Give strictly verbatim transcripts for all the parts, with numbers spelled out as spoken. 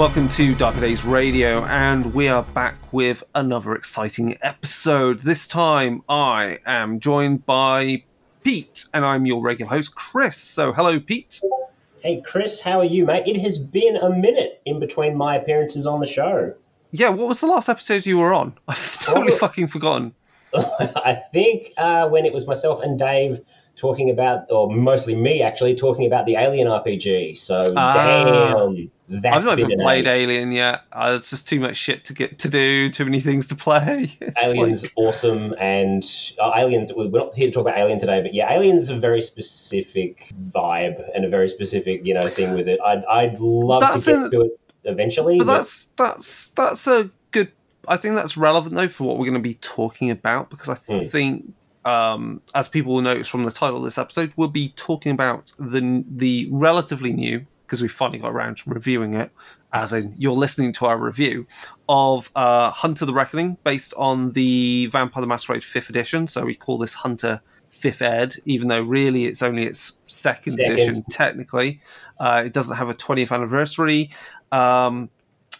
Welcome to Darker Days Radio, and we are back with another exciting episode. This time I am joined by Pete, and I'm your regular host, Chris. So hello, Pete. Hey, Chris, how are you, mate? It has been a minute in between my appearances on the show. Yeah, what was the last episode you were on? I've totally oh, fucking forgotten. I think uh, when it was myself and Dave talking about, or mostly me actually, talking about the Alien R P G. So, ah, damn, that's I've not been even played age. Alien yet. Uh, it's just too much shit to get to do, too many things to play. It's Alien's like... awesome, and uh, Alien's, we're not here to talk about Alien today, but yeah, Alien's a very specific vibe and a very specific, you know, thing with it. I'd, I'd love that's to get a, to it eventually. But, but that's, that's, that's a good, I think that's relevant though for what we're going to be talking about, because I mm. think... Um, as people will notice from the title of this episode, we'll be talking about the the relatively new, because we finally got around to reviewing it, as in you're listening to our review, of uh, Hunter the Reckoning, based on the Vampire the Masquerade fifth Edition. So we call this Hunter fifth Ed, even though really it's only its second, second. edition, technically. Uh, it doesn't have a twentieth anniversary. Um,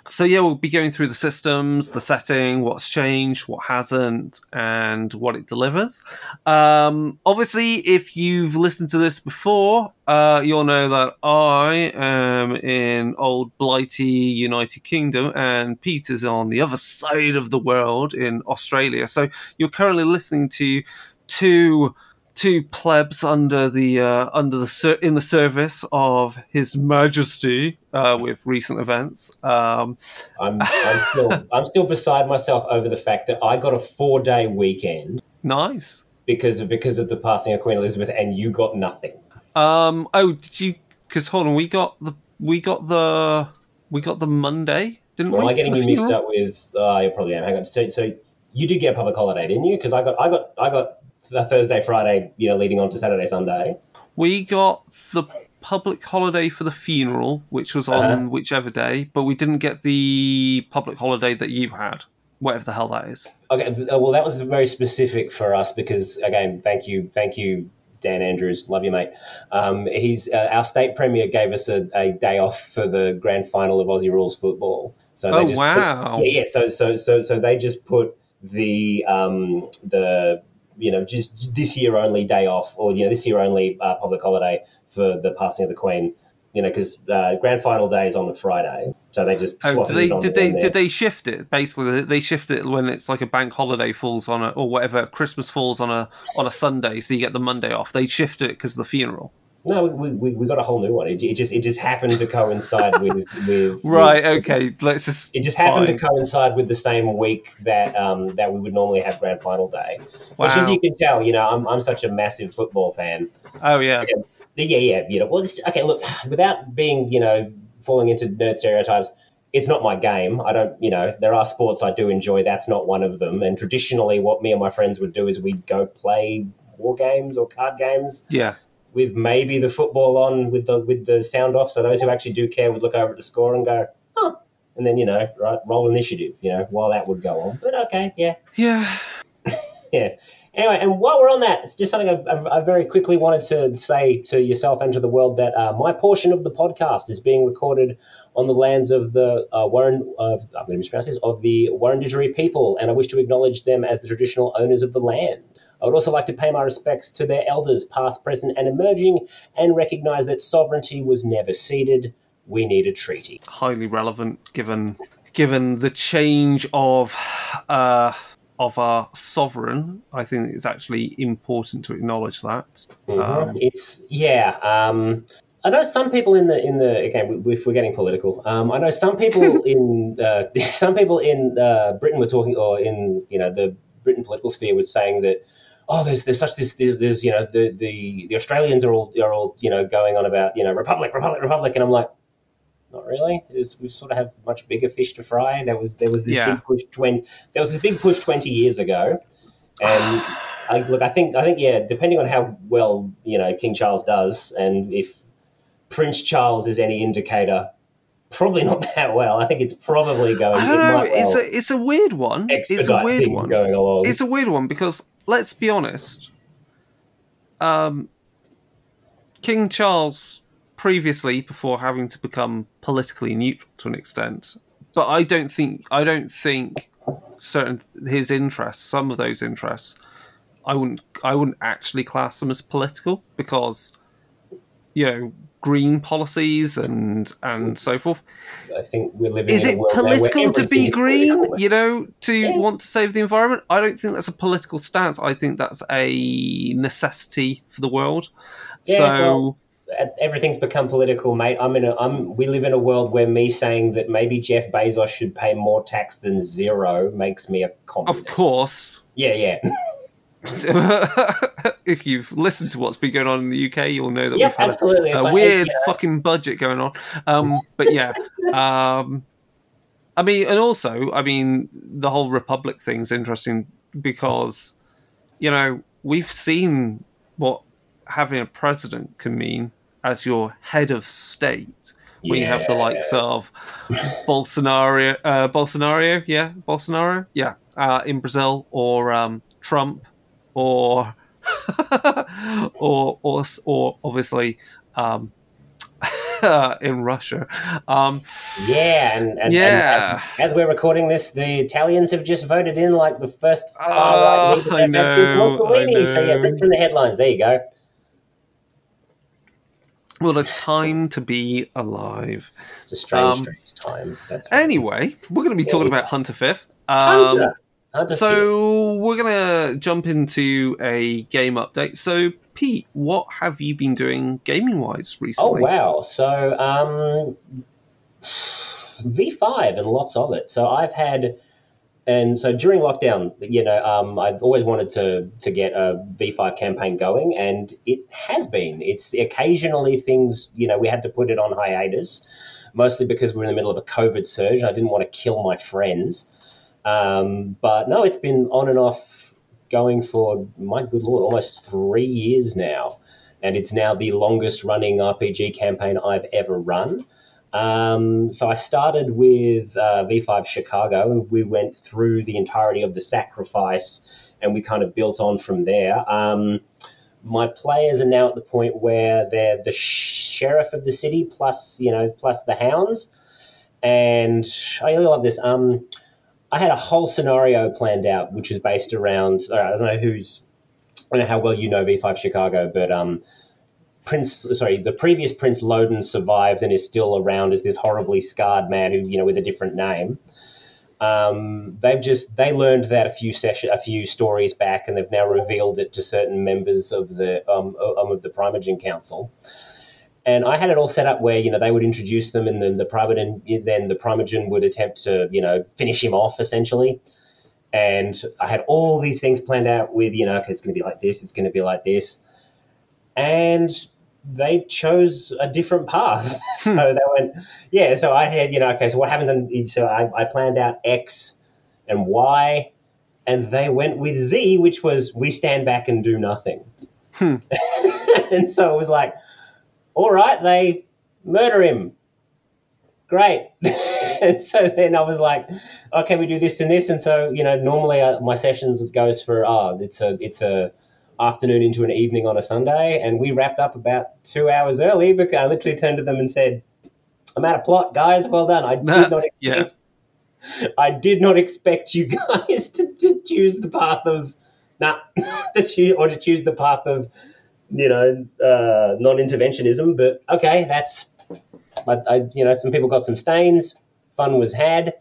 so yeah, we'll be going through the systems, the setting, what's changed, what hasn't, and what it delivers. Um, obviously, if you've listened to this before, uh, you'll know that I am in old blighty United Kingdom, and Pete is on the other side of the world in Australia. So you're currently listening to two... two plebs under the uh, under the ser- in the service of His Majesty uh, with recent events. Um, I'm I'm still, I'm still beside myself over the fact that I got a four day weekend. Nice, because of, because of the passing of Queen Elizabeth, and you got nothing. Um, oh, did you? Because hold on, we got the we got the we got the Monday, didn't well, we? Am I getting you mixed up with? Uh, I probably am. Hang on. So, so you did get a public holiday, didn't you? Because I got I got I got. The Thursday, Friday, you know, leading on to Saturday, Sunday. We got the public holiday for the funeral, which was on uh-huh. whichever day, but we didn't get the public holiday that you had, whatever the hell that is. Okay, well, that was very specific for us because, again, thank you, thank you, Dan Andrews. Love you, mate. Um, he's uh, our state premier gave us a, a day off for the grand final of Aussie Rules football. So oh, they just wow. Put, yeah, yeah, so, so, so, so they just put the um, the... you know, just this year only day off, or, you know, this year only uh, public holiday for the passing of the Queen, you know, because uh, grand final day is on the Friday. So they just oh, slotted they, it on did they there. Did they shift it? Basically, they shift it when it's like a bank holiday falls on a, or whatever, Christmas falls on a on a Sunday, so you get the Monday off. They shift it because of the funeral. No, we, we we got a whole new one. It, it just it just happened to coincide with, with right. With, okay, let's just. It just fine. happened to coincide with the same week that um that we would normally have grand final day, wow. which, as you can tell, you know, I'm I'm such a massive football fan. Oh yeah, yeah, yeah. yeah you know, well, this, okay. Look, without being you know falling into nerd stereotypes, it's not my game. I don't, you know, there are sports I do enjoy. That's not one of them. And traditionally, what me and my friends would do is we'd go play war games or card games. Yeah. With maybe the football on, with the with the sound off, so those who actually do care would look over at the score and go, huh, and then you know, right, roll initiative, you know, while that would go on. But okay, yeah, yeah, yeah. Anyway, and while we're on that, it's just something I, I, I very quickly wanted to say to yourself and to the world that uh, my portion of the podcast is being recorded on the lands of the uh, Warren, uh, I'm going to mispronounce this, of the Wurundjeri people, and I wish to acknowledge them as the traditional owners of the land. I would also like to pay my respects to their elders, past, present, and emerging, and recognise that sovereignty was never ceded. We need a treaty. Highly relevant, given given the change of uh, of our sovereign. I think it's actually important to acknowledge that. Mm-hmm. Um, it's yeah. Um, I know some people in the in the again if we're getting political. Um, I know some people in uh, some people in uh, Britain were talking, or in you know the Britain political sphere was saying that. Oh, there's there's such this there's you know the, the, the Australians are all are all you know going on about you know republic republic republic and I'm like, not really. There's, we sort of have much bigger fish to fry. There was there was this yeah. big push twenty there was this big push twenty years ago, and I, look, I think I think yeah, depending on how well you know King Charles does, and if Prince Charles is any indicator. Probably not that well. I think it's probably going. I don't know. It it's well a it's a weird one. It's a weird one. Going along. It's a weird one because let's be honest. Um, King Charles previously before having to become politically neutral to an extent. But I don't think I don't think certain his interests, some of those interests, I wouldn't I wouldn't actually class them as political, because, you know, green policies and and so forth. I think we're living is in a world where everything is political. Is it political to be green, you know, to yeah. want to save the environment? I don't think that's a political stance. I think that's a necessity for the world. Yeah, so well, everything's become political, mate. I'm in a I'm we live in a world where me saying that maybe Jeff Bezos should pay more tax than zero makes me a communist. Of course. Yeah, yeah. If you've listened to what's been going on in the U K, you'll know that yep, we've had absolutely. a, a like, weird yeah. fucking budget going on. Um, but yeah, um, I mean, and also, I mean, the whole Republic thing's interesting because, you know, we've seen what having a president can mean as your head of state. Yeah. We have the likes of Bolsonaro, uh, Bolsonaro, yeah, Bolsonaro, yeah, uh, in Brazil, or um, Trump. Or, or, or, or, obviously, um, in Russia. Um, yeah, and, and, yeah. and, and as we're recording this, the Italians have just voted in like the first. Oh, I know, I know. So yeah, rip from the headlines. There you go. What a time to be alive! It's a strange, um, strange time. That's anyway, we're going to be yeah, talking about Hunter fifth. Um, Hunter. So we're going to jump into a game update. So, Pete, what have you been doing gaming-wise recently? Oh, wow. So um, V five and lots of it. So I've had – and so during lockdown, you know, um, I've always wanted to, to get a V five campaign going, and it has been. It's occasionally things – you know, we had to put it on hiatus, mostly because we were in the middle of a COVID surge. I didn't want to kill my friends. Um, but no, it's been on and off going for, my good Lord, almost three years now. And it's now the longest running R P G campaign I've ever run. Um, so I started with uh, V five Chicago, and we went through the entirety of the Sacrifice, and we kind of built on from there. Um, my players are now at the point where they're the sheriff of the city plus, you know, plus the hounds. And I really love this. Um... I had a whole scenario planned out, which is based around, I don't know who's, I don't know how well you know V five Chicago, but um, Prince, sorry, the previous Prince Loden survived and is still around as this horribly scarred man who, you know, with a different name. Um, they've just, they learned that a few session, a few stories back, and they've now revealed it to certain members of the, um, of the Primogen Council. And I had it all set up where, you know, they would introduce them, and then the private, and then the Primogen would attempt to, you know, finish him off essentially. And I had all these things planned out with, you know, okay, it's going to be like this, it's going to be like this. And they chose a different path. So they went, yeah, so I had, you know, okay, so what happened then? So I, I planned out X and Y, and they went with Z, which was we stand back and do nothing. Hmm. And so it was like, all right, they murder him. Great. And so then I was like, okay, we do this and this. And so, you know, normally I, my sessions goes for, oh, it's a it's a afternoon into an evening on a Sunday. And we wrapped up about two hours early because I literally turned to them and said, I'm out of plot, guys. Well done. I did not expect, yeah. I did not expect you guys to, to choose the path of, nah, to choose, or to choose the path of, you know, uh, non-interventionism, but okay, that's, I, I, you know, some people got some stains, fun was had,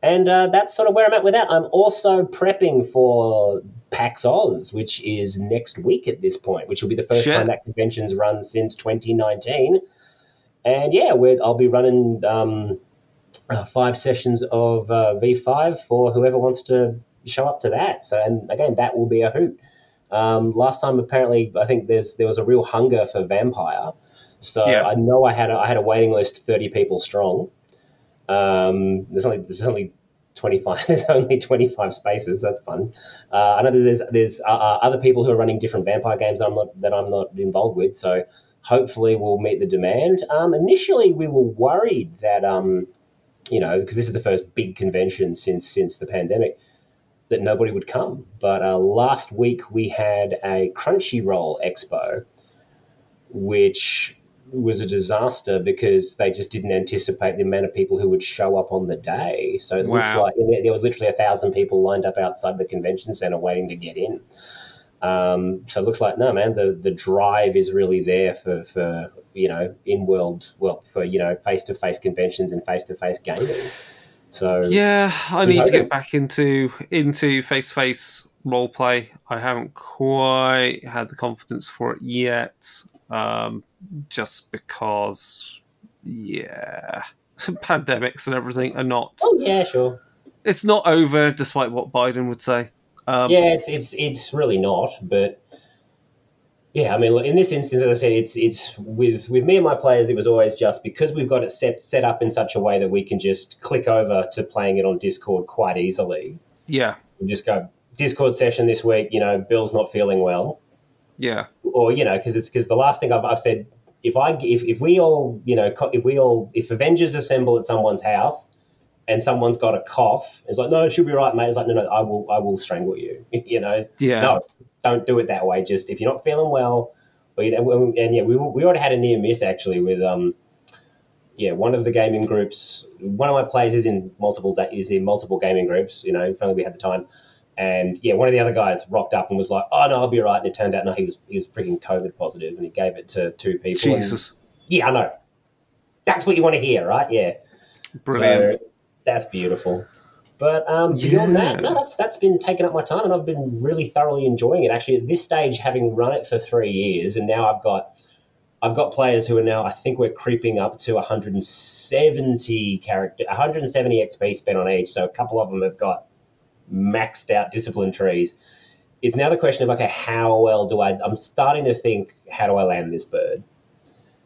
and uh, that's sort of where I'm at with that. I'm also prepping for PAX Oz, which is next week at this point, which will be the first sure. time that convention's run since twenty nineteen. And yeah, we're, I'll be running um, uh, five sessions of uh, V five for whoever wants to show up to that. So, and again, that will be a hoot. Um, last time, apparently, I think there's there was a real hunger for vampire. So yeah. I know I had a, I had a waiting list thirty people strong. Um, there's only there's only twenty-five there's only twenty-five spaces. That's fun. Uh, I know that there's there's uh, other people who are running different vampire games that I'm not that I'm not involved with. So hopefully we'll meet the demand. Um, initially, we were worried that um, you know, because this is the first big convention since since the pandemic, that nobody would come. But uh, last week we had a Crunchyroll Expo, which was a disaster because they just didn't anticipate the amount of people who would show up on the day. So it wow. looks like there was literally a thousand people lined up outside the convention center waiting to get in. Um, so it looks like, no, man, the, the drive is really there for, for, you know, in-world, well, for, you know, face-to-face conventions and face-to-face gaming. So yeah, I need to get back into into face-to-face roleplay. I haven't quite had the confidence for it yet, um, just because, yeah, pandemics and everything are not... Oh, yeah, sure. It's not over, despite what Biden would say. Um, yeah, it's it's it's really not, but yeah, I mean, in this instance, as I said, it's it's with, with me and my players, it was always just because we've got it set set up in such a way that we can just click over to playing it on Discord quite easily. Yeah, we just go Discord session this week. You know, Bill's not feeling well. Yeah, or you know, because it's because the last thing I've I've said, if I if if we all you know if we all if Avengers assemble at someone's house. And someone's got a cough. It's like, no, she'll be right, mate. It's like, no, no, I will, I will strangle you. you know, yeah. No, don't do it that way. Just if you're not feeling well, or, you know, and yeah, we we already had a near miss actually with um, yeah, one of the gaming groups. One of my players is in multiple is in multiple gaming groups. You know, finally we had the time, and yeah, one of the other guys rocked up and was like, oh no, I'll be right. And it turned out no, he was he was freaking COVID positive, and he gave it to two people. Jesus. And, yeah, I know. That's what you want to hear, right? Yeah. Brilliant. So, that's beautiful. But um, beyond yeah. that, no, that's that's been taking up my time, and I've been really thoroughly enjoying it. Actually, at this stage, having run it for three years, and now I've got I've got players who are now, I think we're creeping up to one hundred seventy character, one hundred seventy X P spent on each, so a couple of them have got maxed out discipline trees. It's now the question of, okay, how well do I – I'm starting to think, how do I land this bird?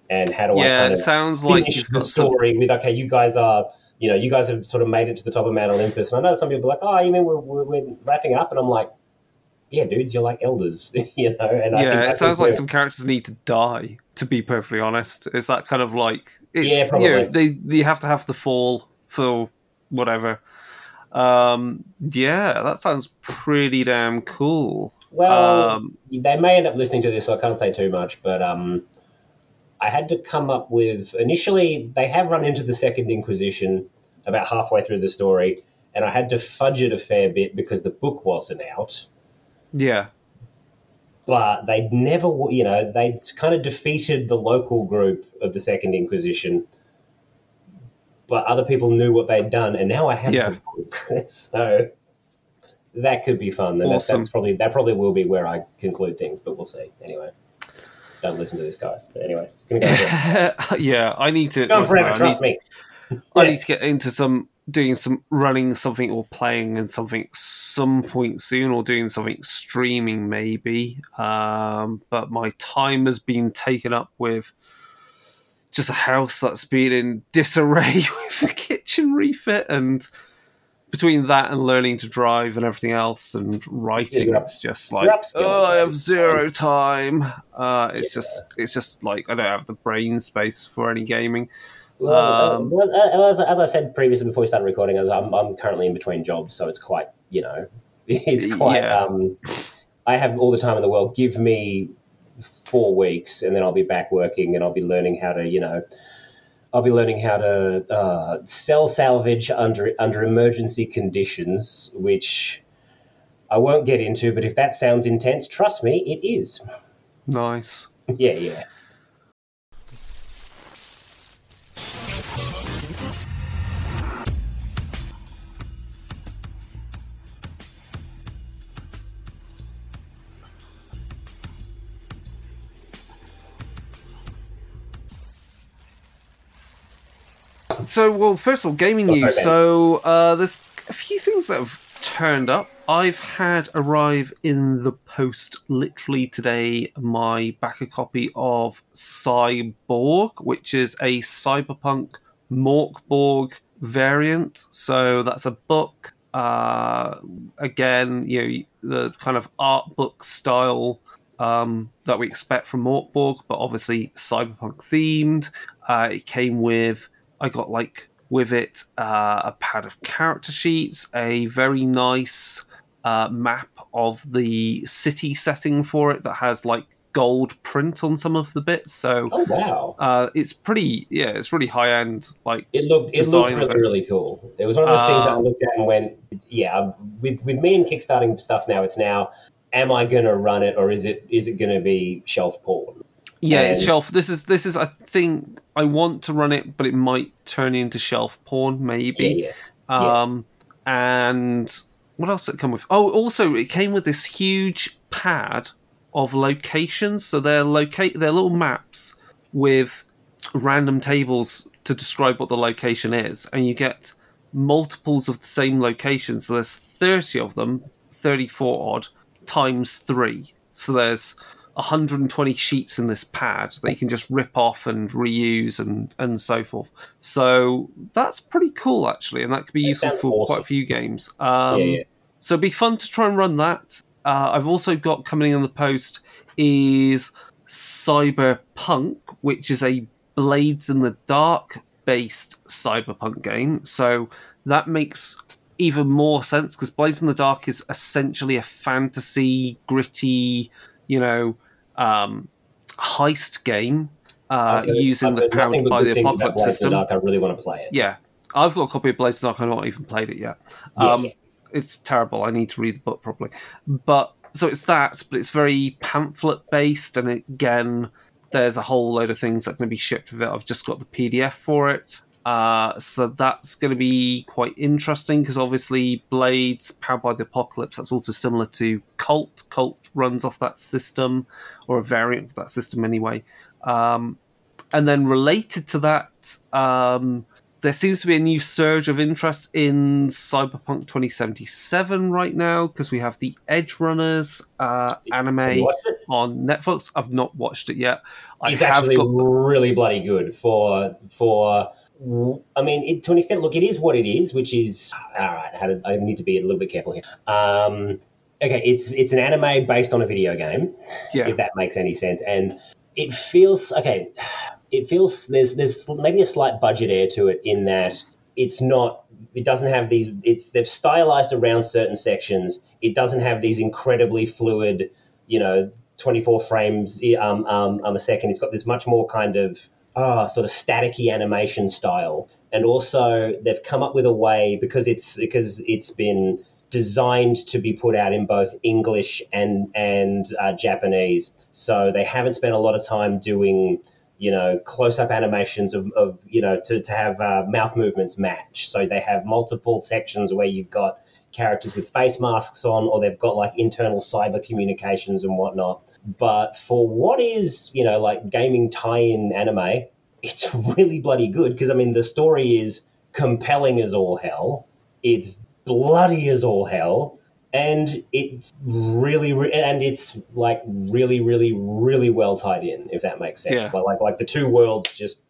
And how do yeah, I kind of it sounds finish like you've got the story some... with, okay, you guys are – you know, you guys have sort of made it to the top of Mount Olympus. And I know some people are like, oh, you mean we're, we're, we're wrapping it up? And I'm like, yeah, dudes, you're like elders, you know? And I yeah, think, it I sounds like some characters need to die, to be perfectly honest. It's that kind of like... It's, yeah, probably. You know, they, you have to have the fall for whatever. Um, yeah, that sounds pretty damn cool. Well, um, they may end up listening to this, so I can't say too much, but... Um, I had to come up with, initially, they have run into the Second Inquisition about halfway through the story, and I had to fudge it a fair bit because the book wasn't out. Yeah. But they never, you know, they kind of defeated the local group of the Second Inquisition, but other people knew what they'd done, and now I have yeah. the book. So that could be fun. And awesome. that, that's probably, that probably will be where I conclude things, but we'll see. Anyway. Don't listen to this, guys. But anyway, it's going to go. Yeah, I need to go forever. I trust need, me. I yeah. need to get into some doing some running something or playing and something some point soon, or doing something streaming maybe. Um, but my time has been taken up with just a house that's been in disarray with the kitchen refit, and between that and learning to drive and everything else and writing, yeah, it's just like, oh, I have zero time. Uh, it's yeah. just, it's just like I don't have the brain space for any gaming. Well, um, well, as, as I said previously, before we started recording, I was, I'm, I'm currently in between jobs, so it's quite, you know, it's quite. Yeah. Um, I have all the time in the world. Give me four weeks, and then I'll be back working, and I'll be learning how to, you know. I'll be learning how to uh, cell salvage under under emergency conditions, which I won't get into, but if that sounds intense, trust me, it is. Nice. Yeah, yeah. So, well, first of all, gaming news. So uh, there's a few things that have turned up. I've had arrive in the post literally today my backer copy of Cyborg, which is a cyberpunk Morkborg variant. So that's a book. Uh, again, you know, the kind of art book style um, that we expect from Morkborg, but obviously cyberpunk themed. Uh, it came with... I got, like, with it, uh, a pad of character sheets, a very nice uh, map of the city setting for it that has, like, gold print on some of the bits. So oh, wow. uh, it's pretty, yeah, it's really high end. Like it looked, it looked really, really cool. It was one of those uh, things that I looked at and went, yeah. With with me and kickstarting stuff now, it's now, am I going to run it or is it is it going to be shelf porn? Yeah, and... it's shelf. This is this is. I think I want to run it, but it might turn into shelf porn, maybe. Yeah, yeah. Um, yeah. And what else did it come with? Oh, also it came with this huge pad of locations. So they're locate they're little maps with random tables to describe what the location is, and you get multiples of the same location. So there's thirty of them, thirty-four odd times three. So there's one hundred twenty sheets in this pad that you can just rip off and reuse and, and so forth. So that's pretty cool, actually, and that could be that useful for awesome. quite a few games. Um, yeah, yeah. So it'd be fun to try and run that. Uh, I've also got coming in the post is Cyberpunk, which is a Blades in the Dark-based cyberpunk game. So that makes even more sense because Blades in the Dark is essentially a fantasy, gritty, you know, um, heist game uh, okay. using I've the powered by the apocalypse system. Dark, I really want to play it. Yeah, I've got a copy of Blades in the Dark. I've not even played it yet. Yeah, um, yeah. It's terrible. I need to read the book properly. But so it's that, but it's very pamphlet based, and again, there's a whole load of things that are going to be shipped with it. I've just got the P D F for it, uh, so that's going to be quite interesting because obviously Blades powered by the apocalypse. That's also similar to Cult. Cult runs off that system, or a variant of that system anyway. Um, and then related to that. Um, There seems to be a new surge of interest in Cyberpunk twenty seventy-seven right now because we have the Edgerunners uh, anime on Netflix. I've not watched it yet. I it's have actually got... really bloody good for, for I mean, it, to an extent, look, it is what it is, which is, all right, I, to, I need to be a little bit careful here. Um, okay, it's it's an anime based on a video game, yeah. if that makes any sense. And it feels, okay... It feels there's there's maybe a slight budget air to it in that it's not it doesn't have these it's they've stylized around certain sections. It doesn't have these incredibly fluid, you know, twenty-four frames um um, um a second. It's got this much more kind of ah oh, sort of staticky animation style, and also they've come up with a way because it's because it's been designed to be put out in both English and and uh, Japanese. So they haven't spent a lot of time doing. You know, close-up animations of, of you know, to, to have uh, mouth movements match. So they have multiple sections where you've got characters with face masks on, or they've got, like, internal cyber communications and whatnot. But for what is, you know, like, gaming tie-in anime, it's really bloody good because, I mean, the story is compelling as all hell. It's bloody as all hell. And it's really, and it's like really, really, really well tied in, if that makes sense. Yeah. Like, like, like the two worlds just,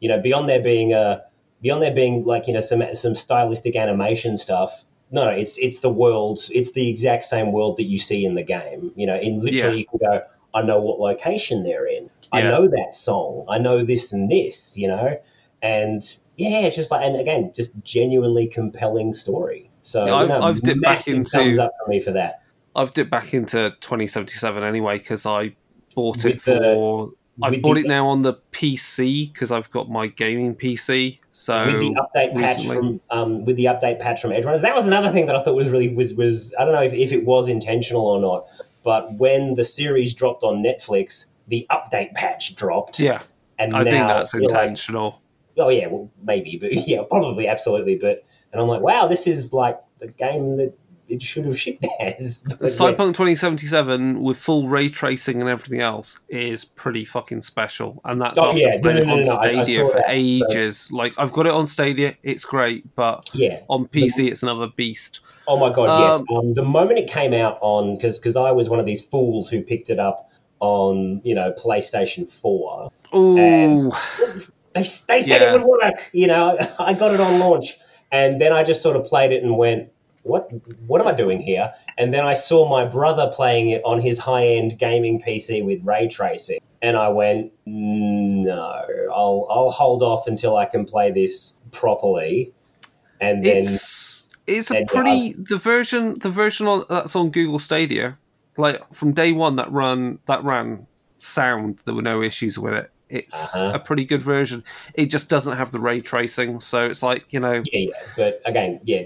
you know, beyond there being a, beyond there being like, you know, some some stylistic animation stuff. No, no, it's it's the world. It's the exact same world that you see in the game. You know, in literally, yeah. you can go, I know what location they're in. Yeah. I know that song. I know this and this. You know, and yeah, it's just like, and again, just genuinely compelling story. So yeah, I've, I've dipped back into thumbs up for me for that. I've dipped back into twenty seventy-seven anyway because I bought it with for. The, I've bought the, it now on the P C because I've got my gaming P C. So with the update patch from um, with the update patch from Edgerunners, that was another thing that I thought was really was was I don't know if, if it was intentional or not, but when the series dropped on Netflix, the update patch dropped. Yeah, and I now, think that's intentional. Like, oh yeah, well maybe, but yeah, probably absolutely, but. And I'm like, wow, this is like the game that it should have shipped as. Cyberpunk twenty seventy-seven with full ray tracing and everything else is pretty fucking special. And that's oh, after yeah. playing no, no, it no, on no, Stadia for that, ages. So. Like, I've got it on Stadia, it's great, but yeah. on P C, it's another beast. Oh my God, um, yes. Um, the moment it came out on, because because I was one of these fools who picked it up on, you know, PlayStation four. Ooh. And they, they said yeah. it would work. You know, I got it on launch. And then I just sort of played it and went, what What am I doing here? And then I saw my brother playing it on his high-end gaming P C with ray tracing. And I went, no, I'll I'll hold off until I can play this properly. And then It's, it's a pretty – the version the version on, that's on Google Stadia, like from day one that run that ran sound, there were no issues with it. It's uh-huh. a pretty good version. It just doesn't have the ray tracing, so it's like, you know... Yeah, yeah. But again, yeah,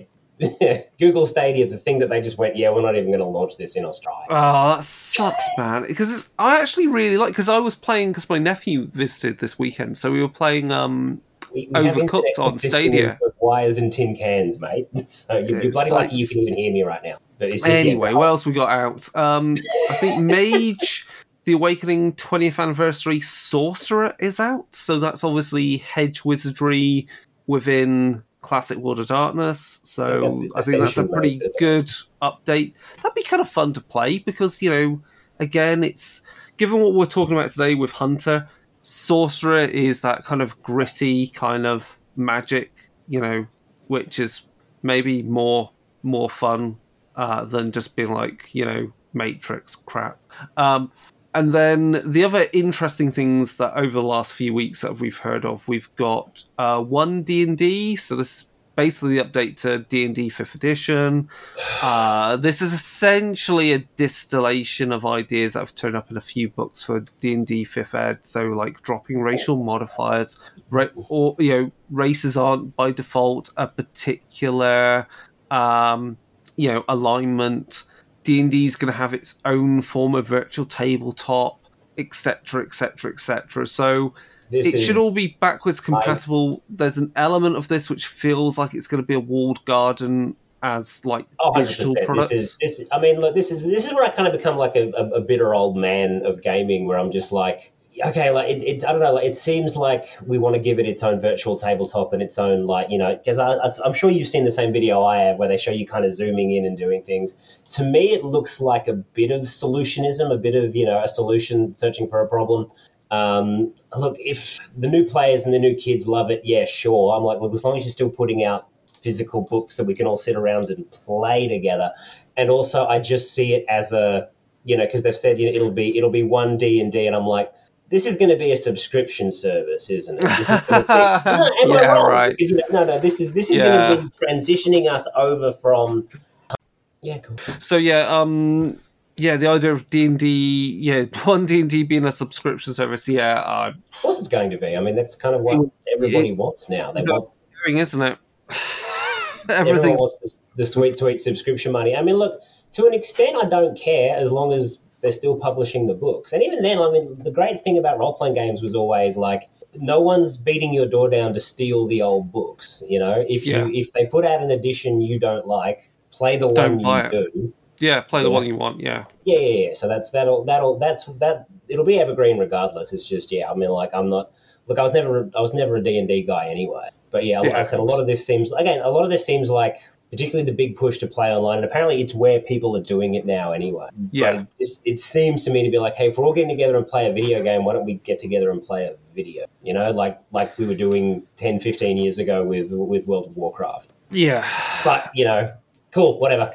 Google Stadia, the thing that they just went, yeah, we're not even going to launch this in Australia. Oh, that sucks, man. Because it's, I actually really like... Because I was playing... Because my nephew visited this weekend, so we were playing um, we, we Overcooked on Stadia. With wires and tin cans, mate. So you'd be bloody like, lucky you can even hear me right now. But it's just, anyway, yeah, what else we got out? Um, I think Mage... The Awakening twentieth Anniversary Sorcerer is out, so that's obviously hedge wizardry within classic World of Darkness, so I think that's a pretty good update. That'd be kind of fun to play because, you know, again, it's given what we're talking about today with Hunter, Sorcerer is that kind of gritty kind of magic, you know, which is maybe more more fun uh, than just being like, you know, Matrix crap. Um, And then the other interesting things that over the last few weeks that we've heard of, we've got uh, one D and D. So this is basically the update to D and D fifth Edition. Uh, this is essentially a distillation of ideas that have turned up in a few books for D and D fifth Ed. So like dropping racial modifiers, ra- or you know, races aren't by default a particular um, you know alignment. D and D is going to have its own form of virtual tabletop, et cetera, et cetera, et cetera. So this it should all be backwards compatible. I, There's an element of this which feels like it's going to be a walled garden as like oh, digital products. This is, this, I mean, look, this is this is where I kind of become like a, a, a bitter old man of gaming, where I'm just like, okay, like it, it, I don't know, like it seems like we want to give it its own virtual tabletop and its own like, you know, because I'm sure you've seen the same video I have where they show you kind of zooming in and doing things. To me, it looks like a bit of solutionism, a bit of, you know, a solution searching for a problem. Um, look, if the new players and the new kids love it, yeah, sure. I'm like, look, as long as you're still putting out physical books that we can all sit around and play together. And also I just see it as a, you know, because they've said, you know, it'll be it'll be one D and D, and I'm like, this is going to be a subscription service, isn't it? This is going to be, no, no, yeah, right. Isn't it? No, no, this is this is yeah. going to be transitioning us over from. Yeah, cool. So yeah, um, yeah, the idea of D and D, yeah, one D and D being a subscription service, yeah, uh, of course it's going to be. I mean, that's kind of what everybody it, wants now. They want, isn't it? Everyone wants this, the sweet, sweet subscription money. I mean, look, to an extent, I don't care as long as they're still publishing the books. And even then, I mean, the great thing about role-playing games was always like, no one's beating your door down to steal the old books. You know, if yeah. you if they put out an edition you don't like, play the don't one you it. do. Yeah, play the, the one you want. Yeah. yeah, yeah, yeah. So that's that'll that'll that's that. It'll be evergreen regardless. It's just yeah. I mean, like I'm not. Look, I was never I was never a D and D guy anyway. But yeah, like yeah I said, a lot of this seems again. A lot of this seems like. Particularly the big push to play online, and apparently it's where people are doing it now anyway. Yeah. But it, just, it seems to me to be like, hey, if we're all getting together and play a video game, why don't we get together and play a video? You know, like like we were doing ten, fifteen years ago with, with World of Warcraft. Yeah. But, you know, cool, whatever.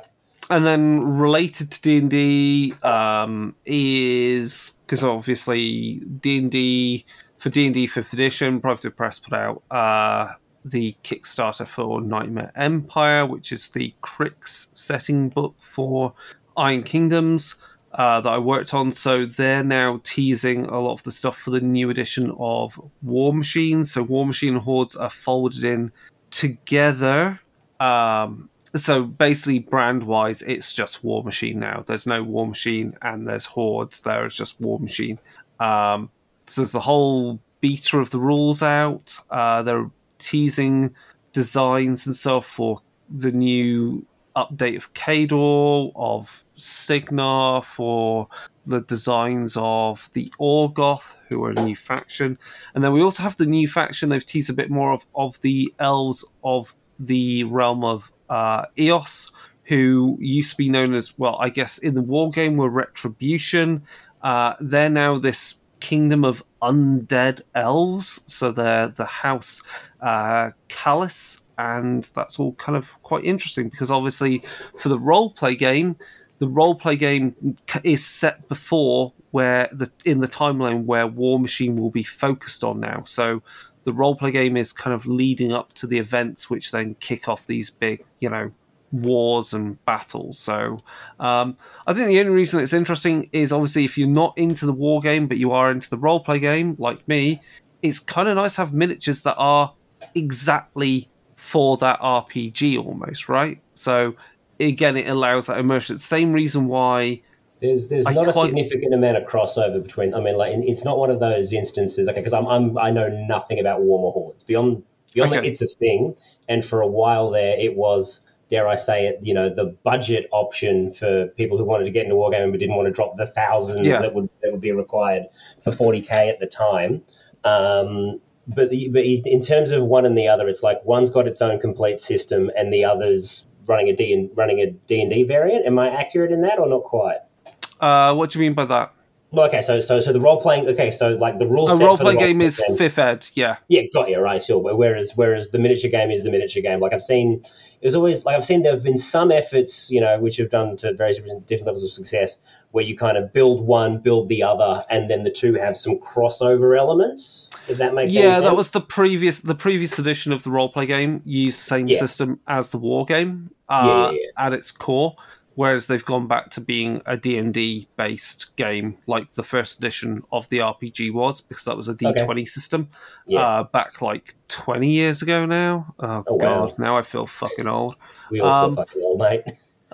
And then related to D and D um, is, because obviously D and D, for D and D fifth Edition, Private Press put out... Uh, the Kickstarter for Nightmare Empire, which is the Crix setting book for Iron Kingdoms uh, that I worked on. So they're now teasing a lot of the stuff for the new edition of War Machine. So War Machine and Hordes are folded in together. Um, so basically brand-wise, it's just War Machine now. There's no War Machine and there's Hordes. There is just War Machine. Um, so there's the whole beta of the rules out. Uh, there are teasing designs and stuff for the new update of Kador, of Sigmar, for the designs of the Orgoth, who are a new faction. And then we also have the new faction they've teased a bit more of, of the elves of the realm of uh, Eos, who used to be known as, well, I guess in the war game were Retribution. Uh, they're now this kingdom of undead elves, so they're the house uh Callus, and that's all kind of quite interesting because obviously for the role play game the role play game is set before where the in the timeline where War Machine will be focused on now, so the role play game is kind of leading up to the events which then kick off these big, you know, wars and battles. So um, I think the only reason it's interesting is obviously if you're not into the war game, but you are into the roleplay game, like me, it's kind of nice to have miniatures that are exactly for that R P G almost, right? So again, it allows that immersion. It's the same reason why... There's there's I not a significant amount of crossover between... I mean, like it's not one of those instances, okay, because I'm, I'm, I know nothing about War Machine Hordes. Beyond, beyond okay. that, it's a thing, and for a while there, it was... dare I say it, you know, the budget option for people who wanted to get into wargaming but didn't want to drop the thousands yeah. that would that would be required for forty K at the time. Um, but, the, but in terms of one and the other, it's like one's got its own complete system and the other's running a D and running a D and D variant. Am I accurate in that or not quite? Uh, what do you mean by that? Well, okay, so so so the role playing, okay, so like the rule set for the role play game is fifth ed, yeah, yeah, got you right. Sure. Whereas whereas the miniature game is the miniature game. Like I've seen, it was always like I've seen there have been some efforts, you know, which have done to various different levels of success, where you kind of build one, build the other, and then the two have some crossover elements. If that makes yeah, sense. Yeah, that was the previous the previous edition of the role play game used the same yeah. system as the war game uh, yeah, yeah, yeah. at its core. Whereas they've gone back to being a D and D based game, like the first edition of the R P G was, because that was a D twenty okay. system yeah. uh, back like twenty years ago now. Oh, oh God, wow. Now I feel fucking old. We all um, feel fucking old, mate.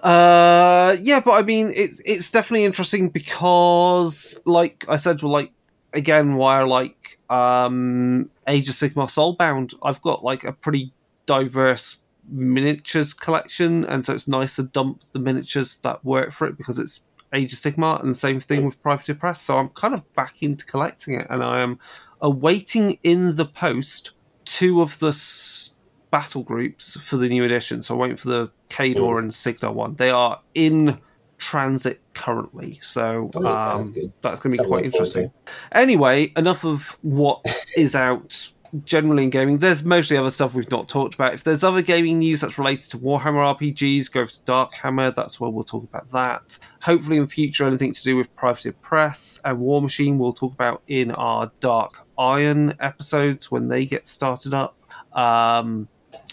Uh, yeah, but I mean, it's it's definitely interesting because, like I said, well, like again, why I like um, Age of Sigmar Soulbound, I've got like a pretty diverse miniatures collection, and so it's nice to dump the miniatures that work for it because it's Age of Sigmar, and the same thing with Private Press. So I'm kind of back into collecting it, and I am awaiting in the post two of the s- battle groups for the new edition. So I'm waiting for the Kador and Signar one. They are in transit currently, so um, oh, that's going to be quite interesting. Anyway, enough of what is out generally in gaming. There's mostly other stuff we've not talked about. If there's other gaming news that's related to Warhammer R P Gs, go to Darkhammer. That's where we'll talk about that. Hopefully in future, anything to do with Private Press and War Machine we'll talk about in our Dark Iron episodes when they get started up. Um,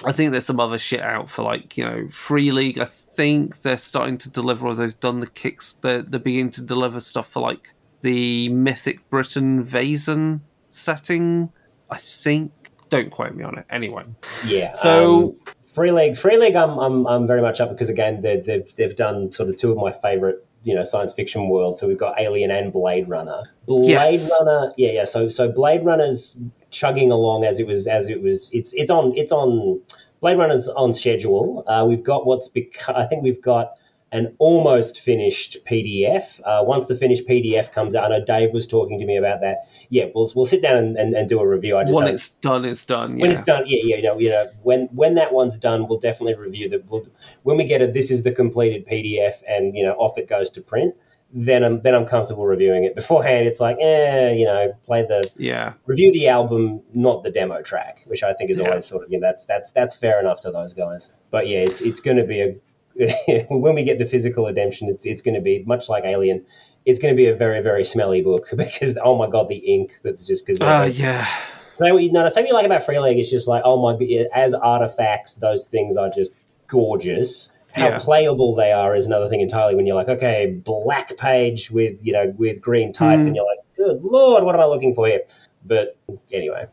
I think there's some other shit out for, like, you know, Free League. I think they're starting to deliver, or they've done the kicks. They're, they're beginning to deliver stuff for, like, the Mythic Britain Vazen setting, I think. Don't quote me on it. Anyway, yeah. So um, Free League, Free League, I'm I'm I'm very much up because again they've they've, they've done sort of two of my favourite, you know, science fiction worlds. So we've got Alien and Blade Runner. Blade yes. Runner, yeah, yeah. So so Blade Runner's chugging along as it was as it was. It's it's on it's on Blade Runner's on schedule. Uh, we've got what's beca- I think we've got an almost finished P D F. Uh, once the finished P D F comes out, I know Dave was talking to me about that. Yeah, we'll we'll sit down and, and, and do a review. I just when it's done, it's done. Yeah. When it's done, yeah, yeah, you know, you know, when when that one's done, we'll definitely review that. We'll, when we get it, this is the completed P D F, and you know, off it goes to print. Then I'm then I'm comfortable reviewing it. Beforehand, it's like, eh, you know, play the yeah, review the album, not the demo track, which I think is yeah. always sort of, you know, that's that's that's fair enough to those guys. But yeah, it's it's going to be a when we get the physical edition, it's it's going to be much like Alien. It's going to be a very, very smelly book because oh my god, the ink that's just because. Oh uh, yeah. So you know, something you like about Free League is just like oh my god, as artifacts, those things are just gorgeous. How yeah. playable they are is another thing entirely. When you're like, okay, black page with you know with green type, mm. and you're like, good lord, what am I looking for here? But anyway,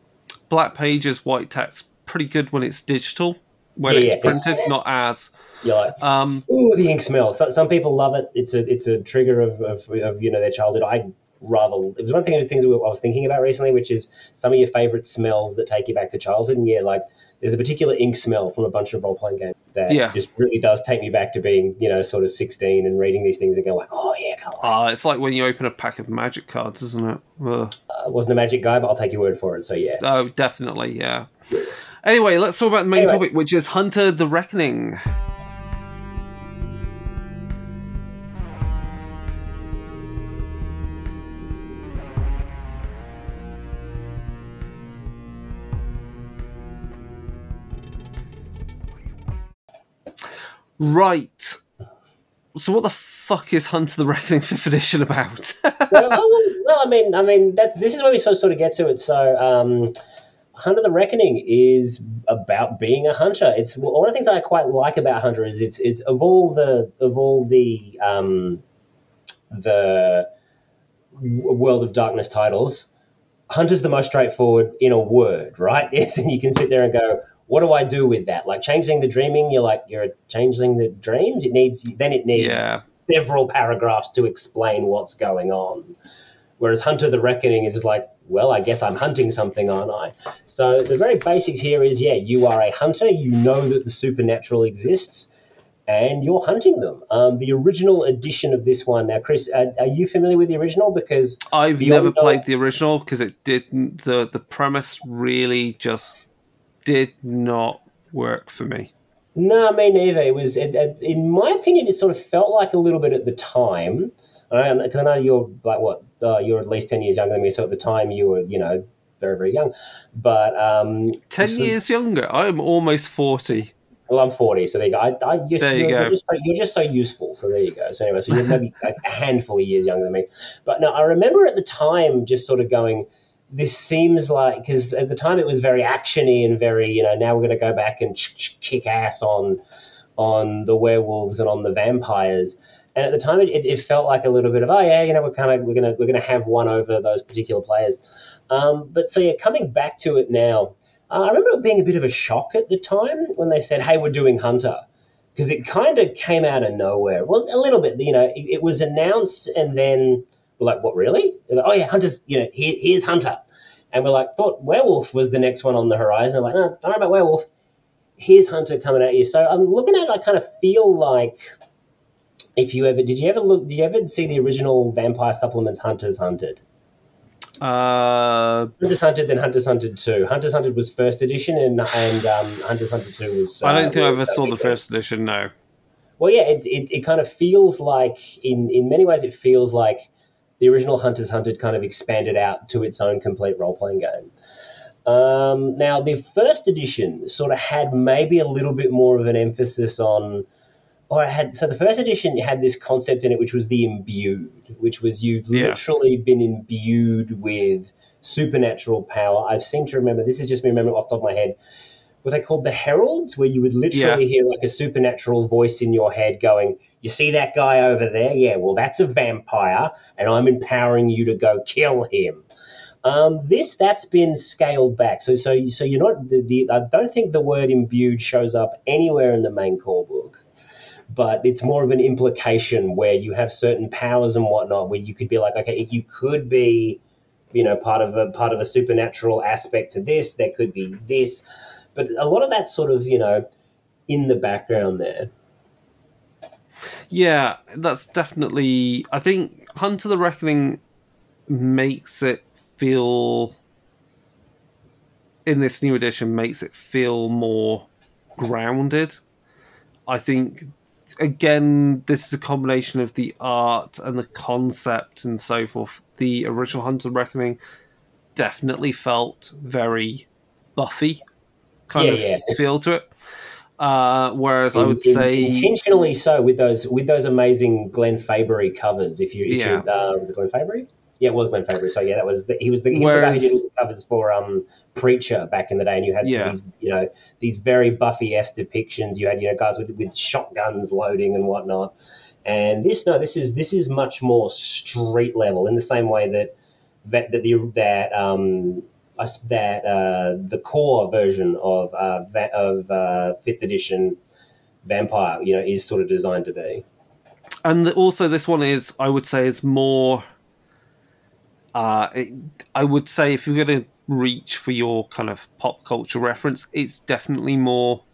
black pages, white text, pretty good when it's digital. When yeah, it's yeah. printed, not as. You're like, um, ooh, the ink smell. So, some people love it. It's a it's a trigger of, of, of you know their childhood. I rather it was one thing of the things I was thinking about recently, which is some of your favorite smells that take you back to childhood. And yeah, like there's a particular ink smell from a bunch of role playing games that yeah. just really does take me back to being you know sort of sixteen and reading these things and going like, oh yeah, come on. Uh, it's like when you open a pack of magic cards, isn't it? Ugh. I wasn't a magic guy, but I'll take your word for it. So yeah. Oh, definitely, yeah. yeah. Anyway, let's talk about the main anyway. topic, which is Hunter the Reckoning. Right. So what the fuck is Hunter the Reckoning fifth Edition about? so, well, I mean, I mean, that's this is where we sort of, sort of get to it. So um, Hunter the Reckoning is about being a hunter. It's one of the things I quite like about Hunter is it's it's of all the of all the um, the World of Darkness titles, Hunter's the most straightforward in a word, right? It's, and you can sit there and go, what do I do with that? Like Changeling the Dreaming, you're like you're a changeling that dreams. It needs then it needs yeah. several paragraphs to explain what's going on. Whereas Hunter the Reckoning is just like, well, I guess I'm hunting something, aren't I? So the very basics here is, yeah, you are a hunter. You know that the supernatural exists, and you're hunting them. Um, the original edition of this one. Now, Chris, are, are you familiar with the original? Because I've never played the original because it didn't. the The premise really just did not work for me. No, me neither. It was, it, it, in my opinion, it sort of felt like a little bit at the time. Because I, I know you're like what uh, you're at least ten years younger than me, so at the time you were, you know, very very young. But um, ten years of, younger, I am almost forty. Well, I'm forty, so there you go. I, I, you're, there you you're, go. You're just, so, you're just so useful, so there you go. So anyway, so you're maybe like a handful of years younger than me. But no, I remember at the time just sort of going, this seems like, because at the time it was very actiony and very, you know, now we're going to go back and kick ass on on the werewolves and on the vampires. And at the time, it, it felt like a little bit of, oh yeah, you know, we're kind of we're gonna we're gonna have one over those particular players. Um, but so yeah, coming back to it now, uh, I remember it being a bit of a shock at the time when they said, "Hey, we're doing Hunter," because it kind of came out of nowhere. Well, a little bit, you know, it, it was announced, and then we're like, "What, really?" Like, oh yeah, Hunter's, you know, here, here's Hunter, and we're like, thought Werewolf was the next one on the horizon. Like, no, don't know about Werewolf. Here's Hunter coming at you. So I'm looking at it, I kind of feel like. If you ever did, you ever look? Did you ever see the original Vampire supplements? Hunters Hunted. Uh, Hunters Hunted, then Hunters Hunted Two. Hunters Hunted was first edition, and and um, Hunters Hunted Two was. Uh, I don't think I ever saw the first edition. No. Well, yeah, it, it it kind of feels like in in many ways it feels like the original Hunters Hunted kind of expanded out to its own complete role playing game. Um, now the first edition sort of had maybe a little bit more of an emphasis on. Or I had so the first edition had this concept in it, which was the imbued, which was you've yeah. literally been imbued with supernatural power. I seem to remember this is just me remembering off the top of my head. What they called the heralds, where you would literally yeah. hear like a supernatural voice in your head going, "You see that guy over there? Yeah, well that's a vampire, and I'm empowering you to go kill him." Um, this that's been scaled back. So so so you're not the, the I don't think the word imbued shows up anywhere in the main core book. But it's more of an implication where you have certain powers and whatnot, where you could be like, okay, you could be, you know, part of a part of a supernatural aspect to this. There could be this, but a lot of that's sort of, you know, in the background there. Yeah, that's definitely. I think Hunter the Reckoning makes it feel in this new edition makes it feel more grounded. I think. Again, this is a combination of the art and the concept and so forth. The original Hunter Reckoning definitely felt very Buffy kind yeah, of yeah. feel to it. Uh, whereas in, I would in, say... Intentionally so with those with those amazing Glenn Fabry covers. If you, if yeah. you uh, was it Glenn Fabry? Yeah, it was Glenn Fabry. So yeah, that was the, he was the he whereas, was the guy who did the covers for um, Preacher back in the day, and you had yeah. these, you know, these very Buffy-esque depictions. You had, you know, guys with with shotguns loading and whatnot. And this, no, this is this is much more street level in the same way that that that the that um that uh, the core version of uh, of uh, fifth edition Vampire, you know, is sort of designed to be. And the, also, this one is, I would say, is more. Uh, it, I would say if you're going to reach for your kind of pop culture reference, it's definitely more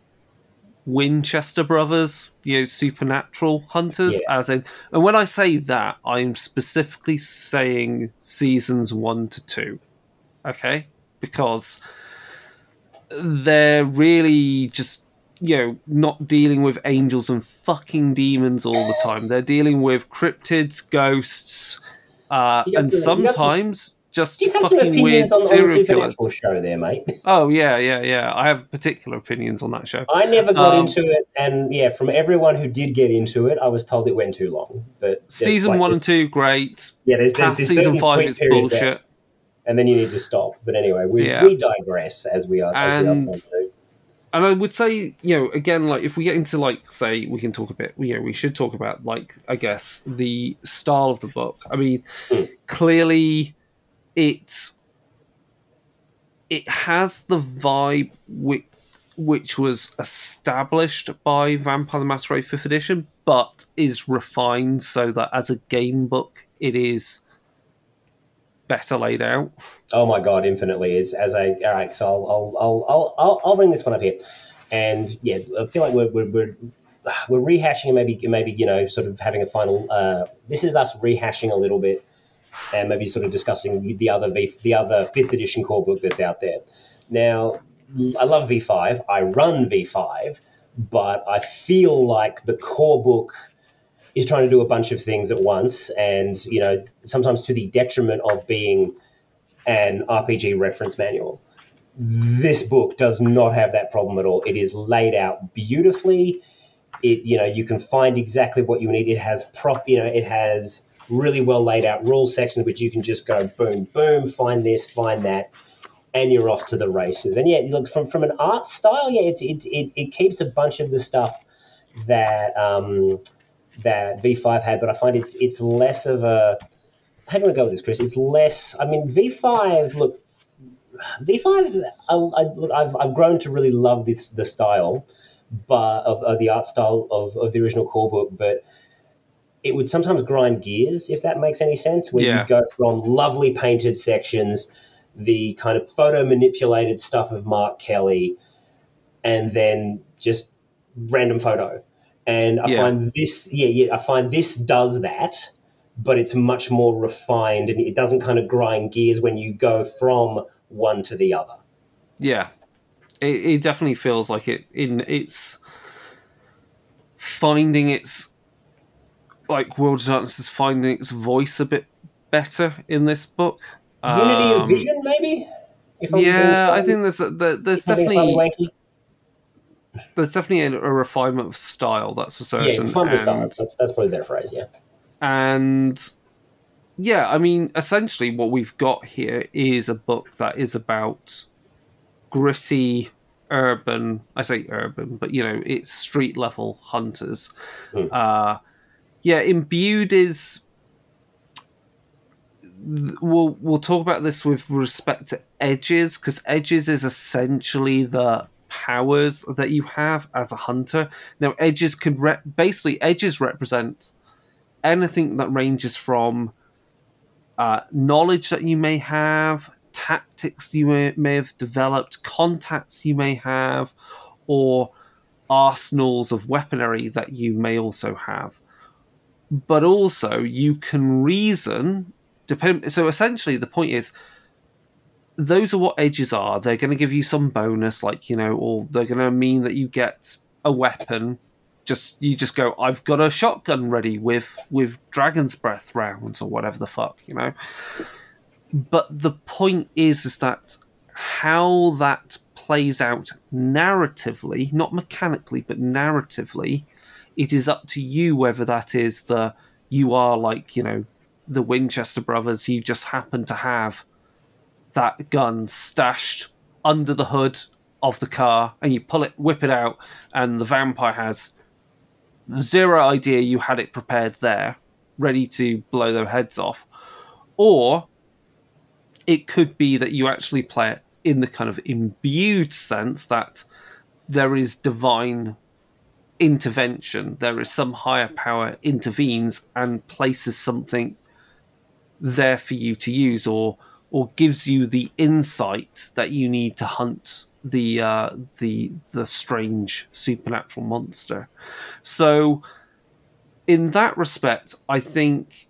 Winchester Brothers, you know, supernatural hunters. Yeah. As in, and when I say that, I'm specifically saying seasons one to two, okay? Because they're really just, you know, not dealing with angels and fucking demons all the time. They're dealing with cryptids, ghosts... Uh, and some, sometimes some, just fucking weird on, serial on killers. Show there, mate. Oh yeah, yeah, yeah. I have particular opinions on that show. I never got um, into it, and yeah, from everyone who did get into it, I was told it went too long. But season like, one and two, great. Yeah, there's, there's this season five, it's bullshit. There. and then you need to stop. But anyway, we, yeah. we digress as we are. As and, we are to. and I would say, you know, again, like if we get into like, say, we can talk a bit. You know, we should talk about like, I guess, the style of the book. I mean, mm. clearly, it it has the vibe which which was established by Vampire the Masquerade fifth Edition, but is refined so that as a game book, it is better laid out. Oh my god, infinitely is as I all right. So I'll I'll I'll I'll I'll bring this one up here, and yeah, I feel like we're we're we're, we're rehashing and maybe maybe you know sort of having a final. Uh, this is us rehashing a little bit, and maybe sort of discussing the other the, the other fifth edition core book that's out there now. I love V five. I run V five, but I feel like the core book is trying to do a bunch of things at once, and you know, sometimes to the detriment of being an R P G reference manual. This book does not have that problem at all. It is laid out beautifully. It, you know, you can find exactly what you need. It has prop, you know, it has really well laid out rule sections which you can just go boom, boom, find this, find that. And you're off to the races. And yeah, look, from, from an art style, yeah, it it it, it keeps a bunch of the stuff that um, that V five had, but I find it's it's less of a. How do I go with this, Chris? It's less. I mean, V five. Look, V five. I, I, look, I've I've grown to really love this the style, but of, of the art style of, of the original core book, but. It would sometimes grind gears, if that makes any sense, where yeah. you go from lovely painted sections. The kind of photo-manipulated stuff of Mark Kelly and then just random photo. And I yeah. find this, yeah, yeah, I find this does that, but it's much more refined and it doesn't kind of grind gears when you go from one to the other. Yeah. It, it definitely feels like it in its finding its, like World of Darkness is finding its voice a bit better in this book. Unity of vision, maybe. If I'm yeah, I think there's a, there, there's definitely there's definitely a, a refinement of style. That's for certain. Yeah, refinement of style. That's, that's probably a better phrase. Yeah, and yeah, I mean, essentially, what we've got here is a book that is about gritty urban. I say urban, but you know, it's street level hunters. Mm. Uh, yeah, imbued is. We'll we'll talk about this with respect to edges, because edges is essentially the powers that you have as a hunter. Now, edges can re- basically edges represent anything that ranges from uh, knowledge that you may have, tactics you may, may have developed, contacts you may have, or arsenals of weaponry that you may also have. But also, you can reason. Depend- so essentially the point is those are what edges are. They're going to give you some bonus, like, you know, or they're going to mean that you get a weapon. Just you just go, I've got a shotgun ready with with dragon's breath rounds or whatever the fuck, you know. But the point is is that how that plays out narratively, not mechanically but narratively, it is up to you whether that is the you are like, you know, the Winchester brothers, you just happen to have that gun stashed under the hood of the car and you pull it, whip it out, and the vampire has zero idea you had it prepared there, ready to blow their heads off. Or it could be that you actually play it in the kind of imbued sense that there is divine intervention, there is some higher power intervenes and places something there for you to use, or or gives you the insight that you need to hunt the uh, the the strange supernatural monster. So, in that respect, I think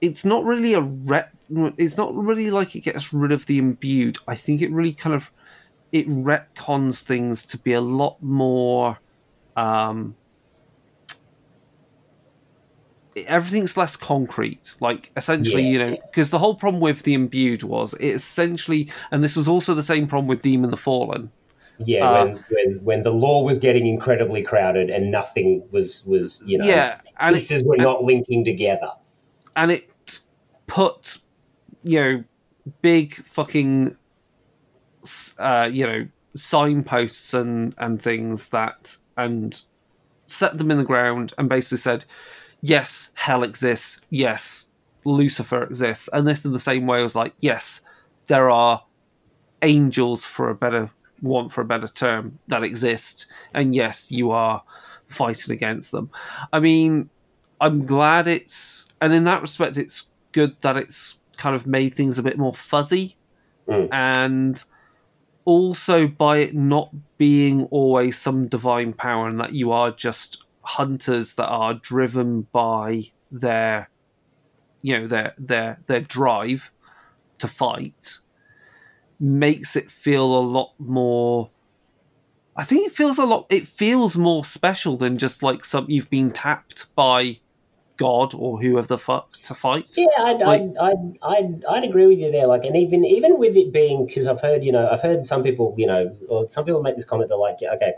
it's not really a rep. It's not really like it gets rid of the imbued. I think it really kind of it retcons things to be a lot more. Um, everything's less concrete, like essentially yeah. you know, because the whole problem with the imbued was it essentially, and this was also the same problem with Demon the Fallen, yeah uh, when, when when the law was getting incredibly crowded and nothing was was you know yeah pieces were not linking together, and it put you know big fucking, uh, you know, signposts and, and things that, and set them in the ground and basically said, yes, hell exists. Yes, Lucifer exists. And this in the same way was like, yes, there are angels, for a better want for a better term, that exist. And yes, you are fighting against them. I mean, I'm glad it's, and in that respect, it's good that it's kind of made things a bit more fuzzy. Mm. And also by it not being always some divine power, and that you are just hunters that are driven by their, you know, their their their drive to fight, makes it feel a lot more. I think it feels a lot. It feels more special than just like something you've been tapped by God or whoever the fuck to fight. Yeah, I'd, like, I'd, I'd, I'd, I'd agree with you there. Like, and even even with it being, because I've heard, you know, I've heard some people, you know, or some people make this comment. They're like, yeah, okay,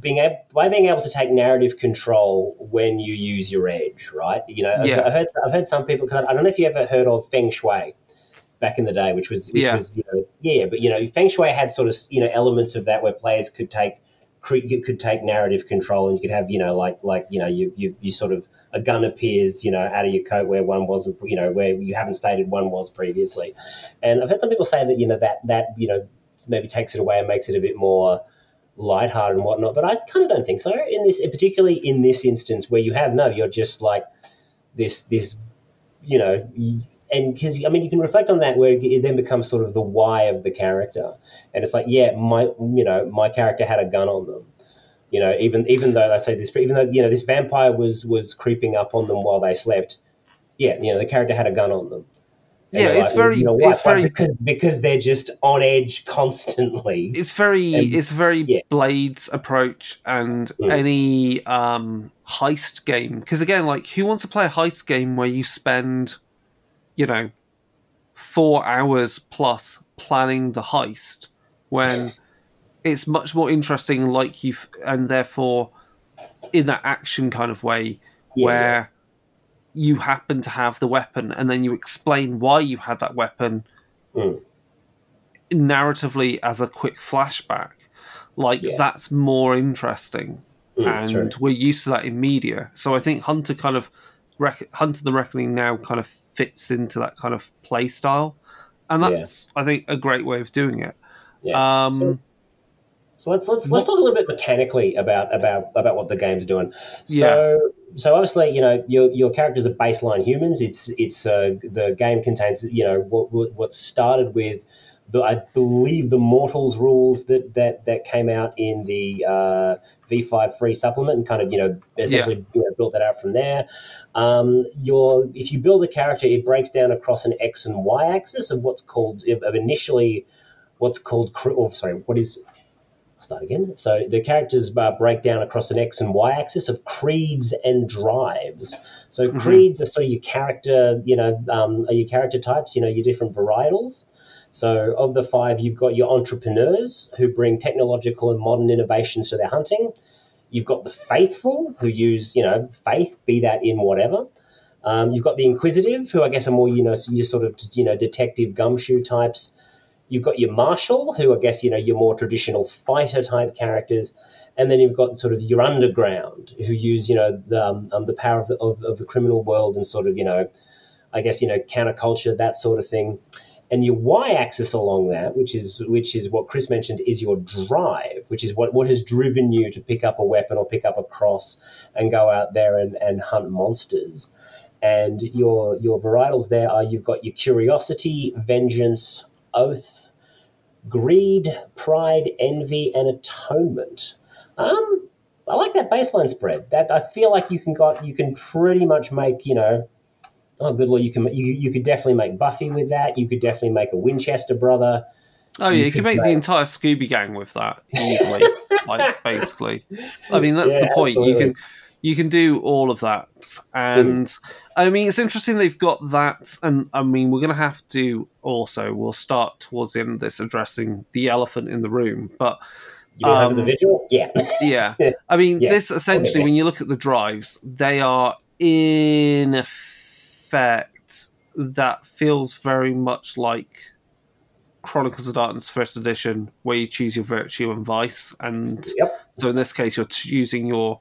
being able, by being able to take narrative control when you use your edge, right? You know, I've, yeah. I've heard I've heard some people. Cause I don't know if you ever heard of feng shui back in the day, which was, which yeah. was, you know, yeah, but you know, feng shui had sort of, you know, elements of that where players could take, you could take narrative control, and you could have, you know, like, like, you know, you, you, you sort of, a gun appears, you know, out of your coat where one wasn't, you know, where you haven't stated one was previously. And I've heard some people say that, you know, that, that, you know, maybe takes it away and makes it a bit more lighthearted and whatnot. But I kind of don't think so in this, particularly in this instance where you have, no, you're just like this, this, you know, and because, I mean, you can reflect on that where it then becomes sort of the why of the character. And it's like, yeah, my, you know, my character had a gun on them. You know, even even though I say this, even though, you know, this vampire was was creeping up on them while they slept. Yeah, you know, the character had a gun on them. And yeah, it's like, very, you know, it's very because, because they're just on edge constantly. It's very, and, it's very yeah. Blade's approach and mm. any um, heist game. Because again, like, who wants to play a heist game where you spend, you know, four hours plus planning the heist when it's much more interesting, like you, and therefore in that action kind of way yeah, where yeah. you happen to have the weapon and then you explain why you had that weapon mm. narratively as a quick flashback. Like yeah. that's more interesting. Mm, and true. We're used to that in media. So I think Hunter kind of, Reck- Hunter the Reckoning now kind of fits into that kind of play style. And that's, yeah. I think, a great way of doing it. Yeah. Um, so- So let's let's let's talk a little bit mechanically about about, about what the game's doing. So yeah. so obviously, you know, your your characters are baseline humans. It's it's uh, the game contains, you know, what what started with the, I believe, the Mortals rules that that, that came out in the uh, V five free supplement, and kind of, you know, essentially yeah. you know, built that out from there. Um, your if you build a character, it breaks down across an X and Y axis of what's called of initially what's called oh, sorry what is Start again. So the characters uh, break down across an X and Y axis of creeds and drives. So mm-hmm. creeds are sort of your character, you know, um, are your character types, you know, your different varietals. So of the five, you've got your entrepreneurs, who bring technological and modern innovations to their hunting. You've got the faithful, who use, you know, faith, be that in whatever. Um, you've got the inquisitive, who I guess are more, you know, your sort of, you know, detective gumshoe types. You've got your martial, who I guess, you know, your more traditional fighter-type characters. And then you've got sort of your underground, who use, you know, the, um, um, the power of the, of, of the criminal world and sort of, you know, I guess, you know, counterculture, that sort of thing. And your y-axis along that, which is which is what Chris mentioned, is your drive, which is what, what has driven you to pick up a weapon or pick up a cross and go out there and, and hunt monsters. And your your varietals there are, you've got your curiosity, vengeance, oath, greed, pride, envy, and atonement. Um, I like that baseline spread. That I feel like you can got you can pretty much make, you know, oh good lord, you can you, you could definitely make Buffy with that. You could definitely make a Winchester brother. Oh yeah, you, you could make, make the entire Scooby Gang with that easily. Like basically, I mean that's yeah, the point. Absolutely. You can you can do all of that, and. Mm. I mean, it's interesting they've got that, and I mean, we're going to have to also, we'll start towards the end of this addressing the elephant in the room, but... You mean um, Hunter the Vigil? Yeah. yeah. I mean, yeah. this essentially, yeah. when you look at the drives, they are in effect that feels very much like Chronicles of Darkness First Edition, where you choose your virtue and vice, and yep. so in this case you're choosing your,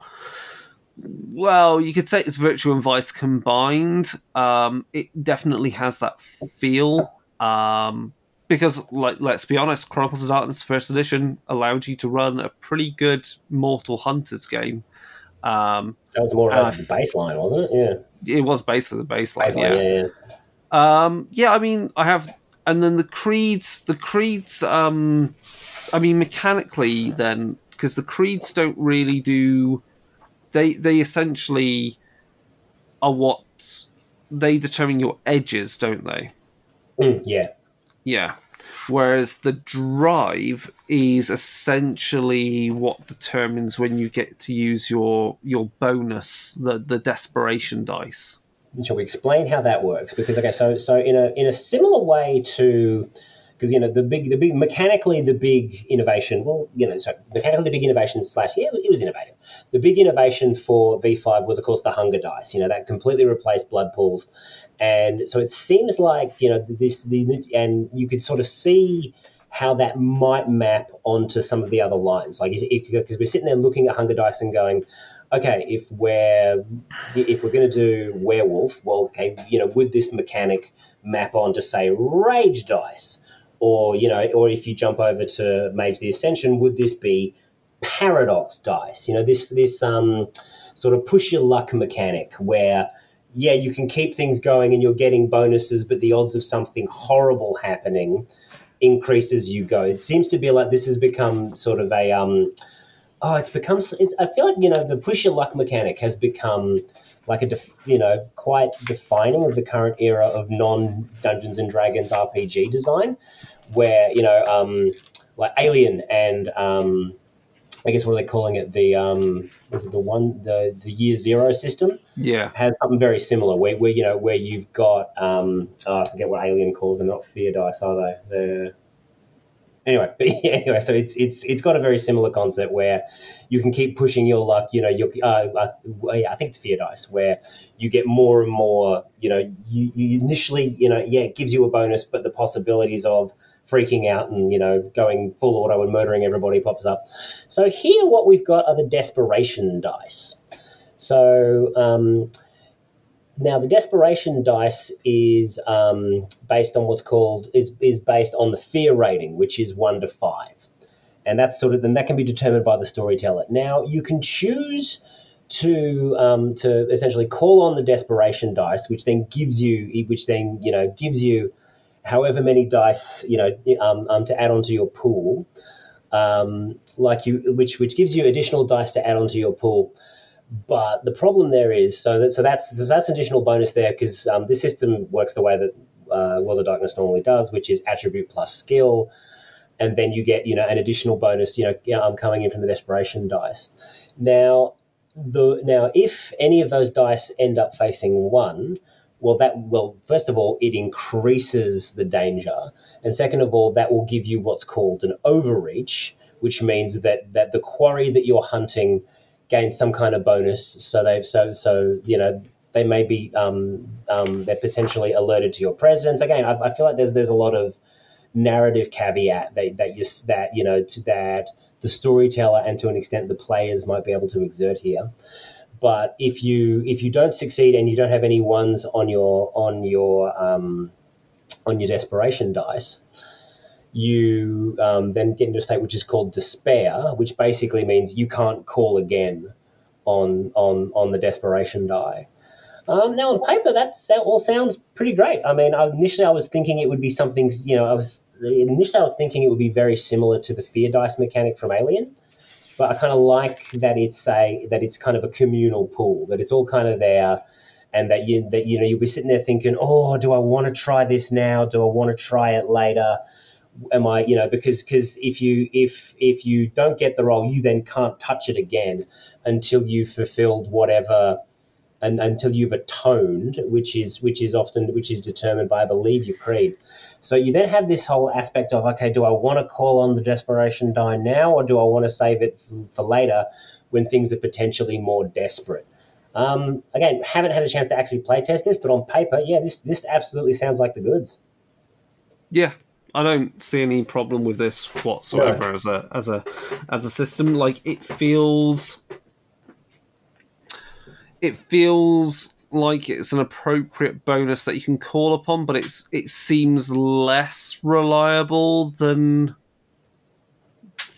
well, you could say it's virtue and vice combined. Um, it definitely has that feel, um, because, like, let's be honest, Chronicles of Darkness First Edition allowed you to run a pretty good Mortal Hunters game. Um, that was more or less the baseline, wasn't it? Yeah, it was basically the baseline. baseline yeah, yeah. Um, yeah, I mean, I have. And then the creeds, the creeds, um, I mean, mechanically then, because the creeds don't really do, they they essentially are what, they determine your edges, don't they? Mm, yeah. Yeah. Whereas the drive is essentially what determines when you get to use your your bonus, the, the desperation dice. Shall we explain how that works? Because okay, so so in a in a similar way to, because you know the big the big mechanically the big innovation. Well, you know, so mechanically the big innovation slash yeah, it was innovative. The big innovation for V five was, of course, the hunger dice. You know, that completely replaced blood pools, and so it seems like you know this the and you could sort of see how that might map onto some of the other lines. Like, because we're sitting there looking at hunger dice and going, okay, if we're if we're going to do werewolf, well, okay, you know, would this mechanic map on to, say, rage dice, or you know, or if you jump over to Mage the Ascension, would this be paradox dice? You know, this this um sort of push your luck mechanic where, yeah, you can keep things going and you're getting bonuses, but the odds of something horrible happening increases you go. It seems to be like this has become sort of a um. Oh, it's become. It's, I feel like you know the push your luck mechanic has become like a def, you know quite defining of the current era of non Dungeons and Dragons R P G design, where you know um, like Alien and um, I guess what are they calling it? The um, was it the one the, the Year Zero system? Yeah, has something very similar where where you know where you've got um, oh, I forget what Alien calls them. Not fear dice, are they? They're, Anyway, but yeah, anyway, so it's it's it's got a very similar concept where you can keep pushing your luck. You know, your uh, I, I think it's fear dice, where you get more and more. You know, you, you initially, you know, yeah, it gives you a bonus, but the possibilities of freaking out and you know going full auto and murdering everybody pops up. So here, what we've got are the desperation dice. So um, now the desperation dice is um, based on what's called is is based on the fear rating, which is one to five, and that's sort of then that can be determined by the storyteller. Now you can choose to um, to essentially call on the desperation dice, which then gives you which then you know gives you however many dice you know um, um, to add onto your pool, um, like you which which gives you additional dice to add onto your pool. But the problem there is, so that so that's so that's an additional bonus there because um, this system works the way that uh, World of Darkness normally does, which is attribute plus skill, and then you get you know an additional bonus you know um, coming in from the desperation dice. Now the now if any of those dice end up facing one, well that well first of all it increases the danger, and second of all that will give you what's called an overreach, which means that that the quarry that you're hunting gain some kind of bonus, so they so so you know they may be um, um, they're potentially alerted to your presence. Again, I, I feel like there's there's a lot of narrative caveat that that you that you know to that the storyteller and to an extent the players might be able to exert here. But if you if you don't succeed and you don't have any ones on your on your um, on your desperation dice, you um, then get into a state which is called despair, which basically means you can't call again on on on the desperation die. Um, now, on paper, that all sounds pretty great. I mean, initially I was thinking it would be something, you know, I was initially I was thinking it would be very similar to the fear dice mechanic from Alien, but I kind of like that it's a that it's kind of a communal pool, that it's all kind of there. And that you that you know you'll be sitting there thinking, oh, do I want to try this now? Do I want to try it later? Am I, you know, because because if you if if you don't get the role, you then can't touch it again until you've fulfilled whatever, and until you've atoned, which is which is often which is determined by, I believe, your creed. So you then have this whole aspect of, okay, do I want to call on the desperation die now, or do I want to save it for, for later when things are potentially more desperate? Um, again, haven't had a chance to actually play test this, but on paper, yeah, this this absolutely sounds like the goods. Yeah, I don't see any problem with this whatsoever. No. as a as a as a system. Like it feels, it feels like it's an appropriate bonus that you can call upon, but it's it seems less reliable than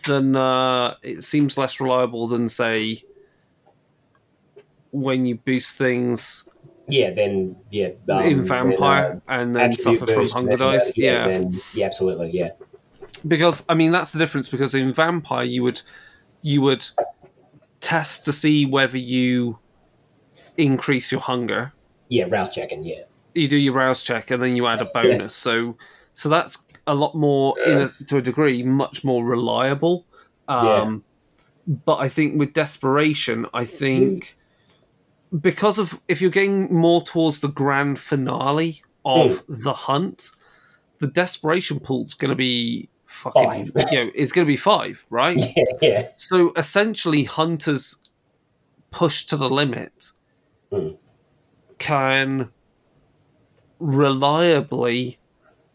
than uh, it seems less reliable than say. When you boost things, yeah, then yeah, um, in Vampire then, uh, and then suffer from Hunger Dice, that, yeah, yeah. Then, yeah, absolutely, yeah. Because I mean that's the difference. Because in Vampire, you would you would test to see whether you increase your hunger. Yeah, rouse checking. Yeah, you do your rouse check and then you add a bonus. Yeah. So so that's a lot more uh, in a, to a degree, much more reliable. Um, yeah. But I think with Desperation, I think. Because of if you're getting more towards the grand finale of mm. the hunt, the desperation pool's going to be fucking. Five. You know, it's going to be five, right? Yeah, yeah. So essentially, hunters pushed to the limit mm. can reliably,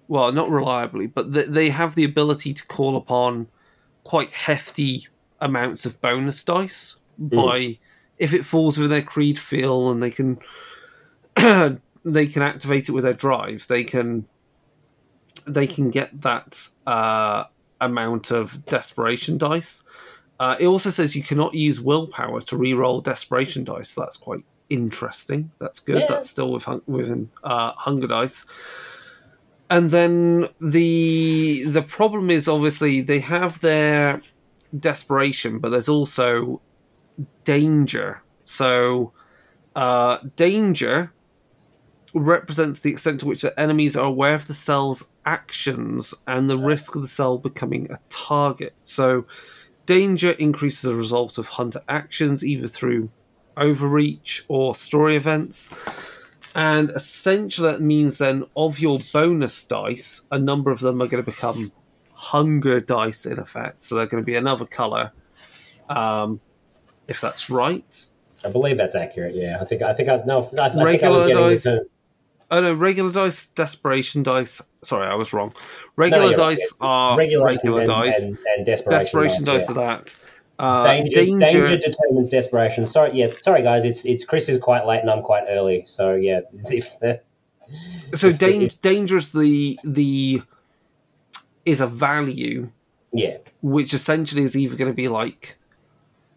well, not reliably, but th- they have the ability to call upon quite hefty amounts of bonus dice mm. by. If it falls with their creed feel and they can they can activate it with their drive, they can they can get that uh, amount of desperation dice. Uh, it also says you cannot use willpower to reroll desperation dice. So that's quite interesting. That's good. Yeah. That's still with hun- within uh, hunger dice. And then the the problem is obviously they have their desperation, but there's also danger. So uh, danger represents the extent to which the enemies are aware of the cell's actions and the risk of the cell becoming a target. So danger increases as a result of hunter actions, either through overreach or story events. And essentially that means then of your bonus dice, a number of them are going to become hunger dice in effect. So they're going to be another colour. Um If that's right, I believe that's accurate. Yeah, I think I think I no. I, I regular think I was dice. Oh no, regular dice, desperation dice. Sorry, I was wrong. Regular no, dice right. are regular, regular and, dice, and, and desperation, desperation dice, dice yeah. are that. Uh, danger, danger, danger determines desperation. Sorry, yeah, sorry guys, it's it's Chris is quite late and I'm quite early, so yeah. If, so if, da- if, danger is the the is a value, yeah, which essentially is either going to be like.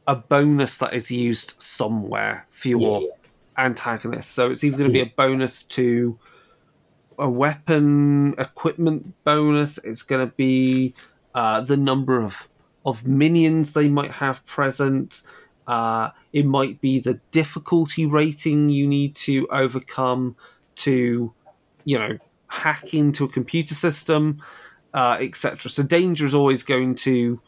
A bonus that is used somewhere for your yeah, yeah. antagonist. So it's either going to be a bonus to a weapon, equipment bonus. It's going to be uh, the number of, of minions they might have present. Uh, it might be the difficulty rating you need to overcome to, you know, hack into a computer system, uh, et cetera. So danger is always going to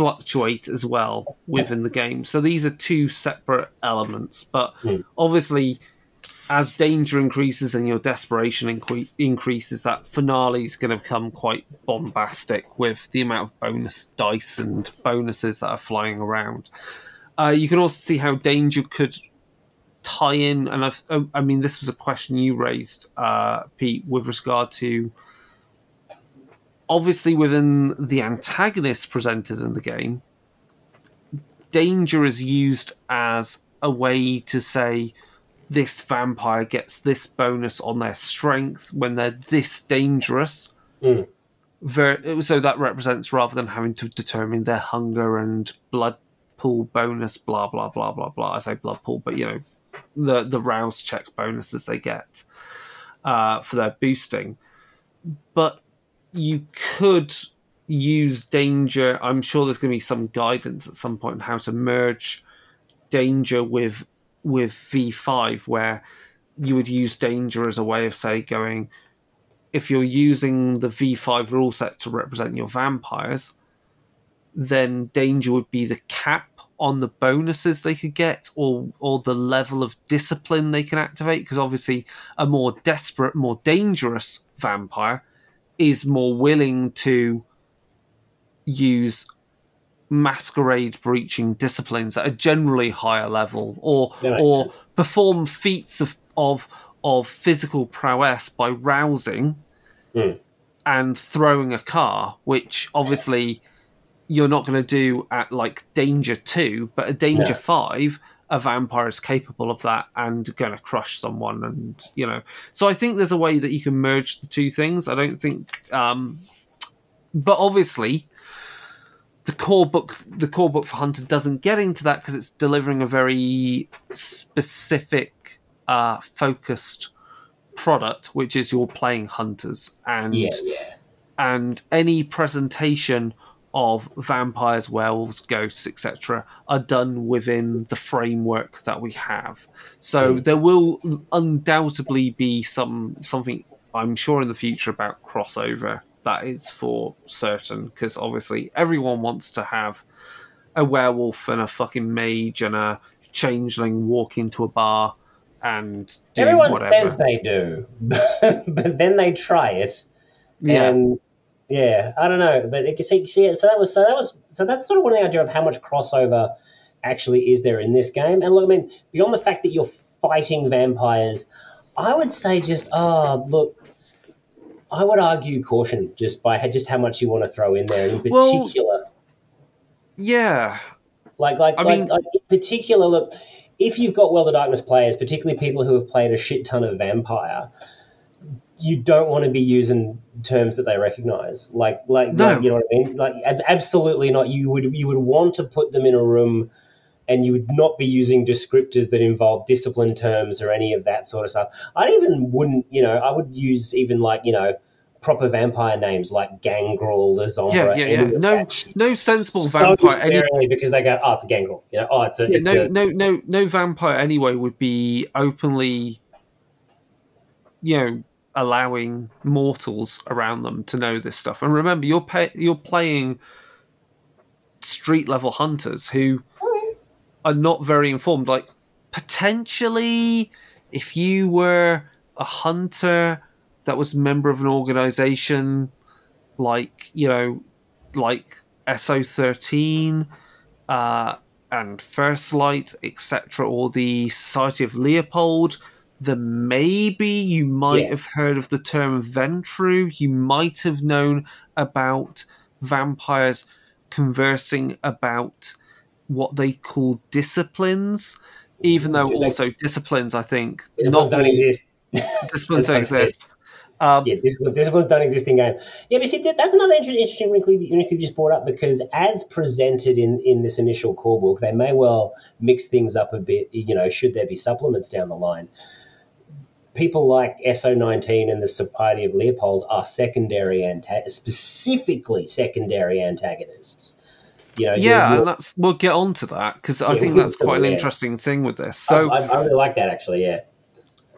fluctuate as well within the game. So these are two separate elements, but mm. obviously as danger increases and your desperation incre- increases, that finale is going to become quite bombastic with the amount of bonus dice and bonuses that are flying around. Uh, you can also see how danger could tie in, and I've, I mean this was a question you raised, uh, Pete, with regard to obviously, within the antagonists presented in the game, danger is used as a way to say this vampire gets this bonus on their strength when they're this dangerous. Mm. Ver- so that represents rather than having to determine their hunger and blood pool bonus, blah, blah, blah, blah, blah. I say blood pool, but, you know, the, the rouse check bonuses they get uh, for their boosting. But you could use danger. I'm sure there's going to be some guidance at some point on how to merge danger with with V five, where you would use danger as a way of, say, going, if you're using the V five rule set to represent your vampires, then danger would be the cap on the bonuses they could get or or the level of discipline they can activate, because obviously a more desperate, more dangerous vampire is more willing to use masquerade breaching disciplines at a generally higher level, or or sense. perform feats of, of of physical prowess by rousing mm. and throwing a car, which obviously you're not going to do at like danger two, but a danger no. five, a vampire is capable of that and going to crush someone. And, you know, so I think there's a way that you can merge the two things. I don't think, um, but obviously the core book, the core book for Hunter doesn't get into that because it's delivering a very specific, uh, focused product, which is you're playing hunters, and, yeah, yeah. and any presentation of vampires, werewolves, ghosts, et cetera are done within the framework that we have. So mm. there will undoubtedly be some something, I'm sure, in the future about crossover. That is for certain, because obviously everyone wants to have a werewolf and a fucking mage and a changeling walk into a bar and do everyone whatever. Everyone says they do, but then they try it. Yeah. And Yeah, I don't know, but it, see, see, so that was so that was so that's sort of one of the idea of how much crossover actually is there in this game. And look, I mean, beyond the fact that you're fighting vampires, I would say just oh look, I would argue caution just by just how much you want to throw in there in particular. Well, yeah, like like I like, mean, like in particular, look, if you've got World of Darkness players, particularly people who have played a shit ton of vampire, you don't want to be using terms that they recognise, like, like, no. like, you know what I mean? Like, ab- absolutely not. You would, you would want to put them in a room, and you would not be using descriptors that involve discipline terms or any of that sort of stuff. I even wouldn't, you know, I would use even like, you know, proper vampire names like Gangrel, the Zombra. Yeah, yeah, yeah. No, no sensible vampire. So any... because they go, oh, it's a Gangrel. You know, oh, it's a. Yeah, it's no, a... no, no, no vampire anyway would be openly, you know, allowing mortals around them to know this stuff. And remember, you're pay- you're playing street level hunters who are not very informed. Like, potentially, if you were a hunter that was a member of an organization like, you know, like S O thirteen uh, and First Light, et cetera, or the Society of Leopold, then maybe you might yeah. have heard of the term Ventru. You might have known about vampires conversing about what they call disciplines, even though also like, disciplines, I think... Disciplines not, don't exist. Disciplines don't exist. Um, yeah, disciplines, disciplines don't exist in game. Yeah, but see, that's another interesting wrinkle you just brought up, because as presented in, in this initial core book, they may well mix things up a bit, you know, should there be supplements down the line. People like S O nineteen and the Society of Leopold are secondary anta- specifically secondary antagonists. You know, yeah, and that's, we'll get on to that, because I yeah, think that's quite an yeah. interesting thing with this. So I, I, I really like that, actually, yeah.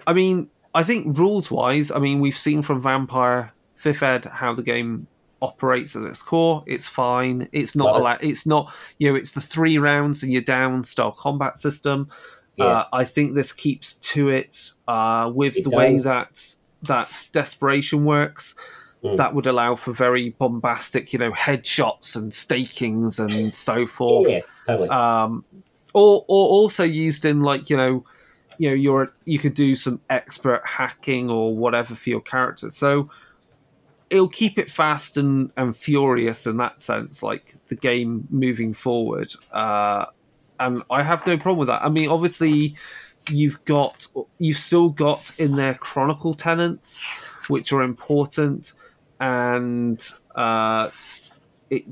I mean, I think rules-wise, I mean, we've seen from Vampire fifth Ed how the game operates at its core. It's fine. It's not, allow- it. It's not, you know, it's the three rounds and you're down style combat system. Yeah. Uh, I think this keeps to it uh, with it the does. way that that desperation works. Mm. That would allow for very bombastic, you know, headshots and stakings and so forth. Yeah, totally. Um, or, or also used in like, you know, you know, you're you could do some expert hacking or whatever for your character. So it'll keep it fast and, and furious in that sense, like the game moving forward. Uh, And I have no problem with that. I mean, obviously, you've got, you've still got in there chronicle tenets, which are important, and uh, it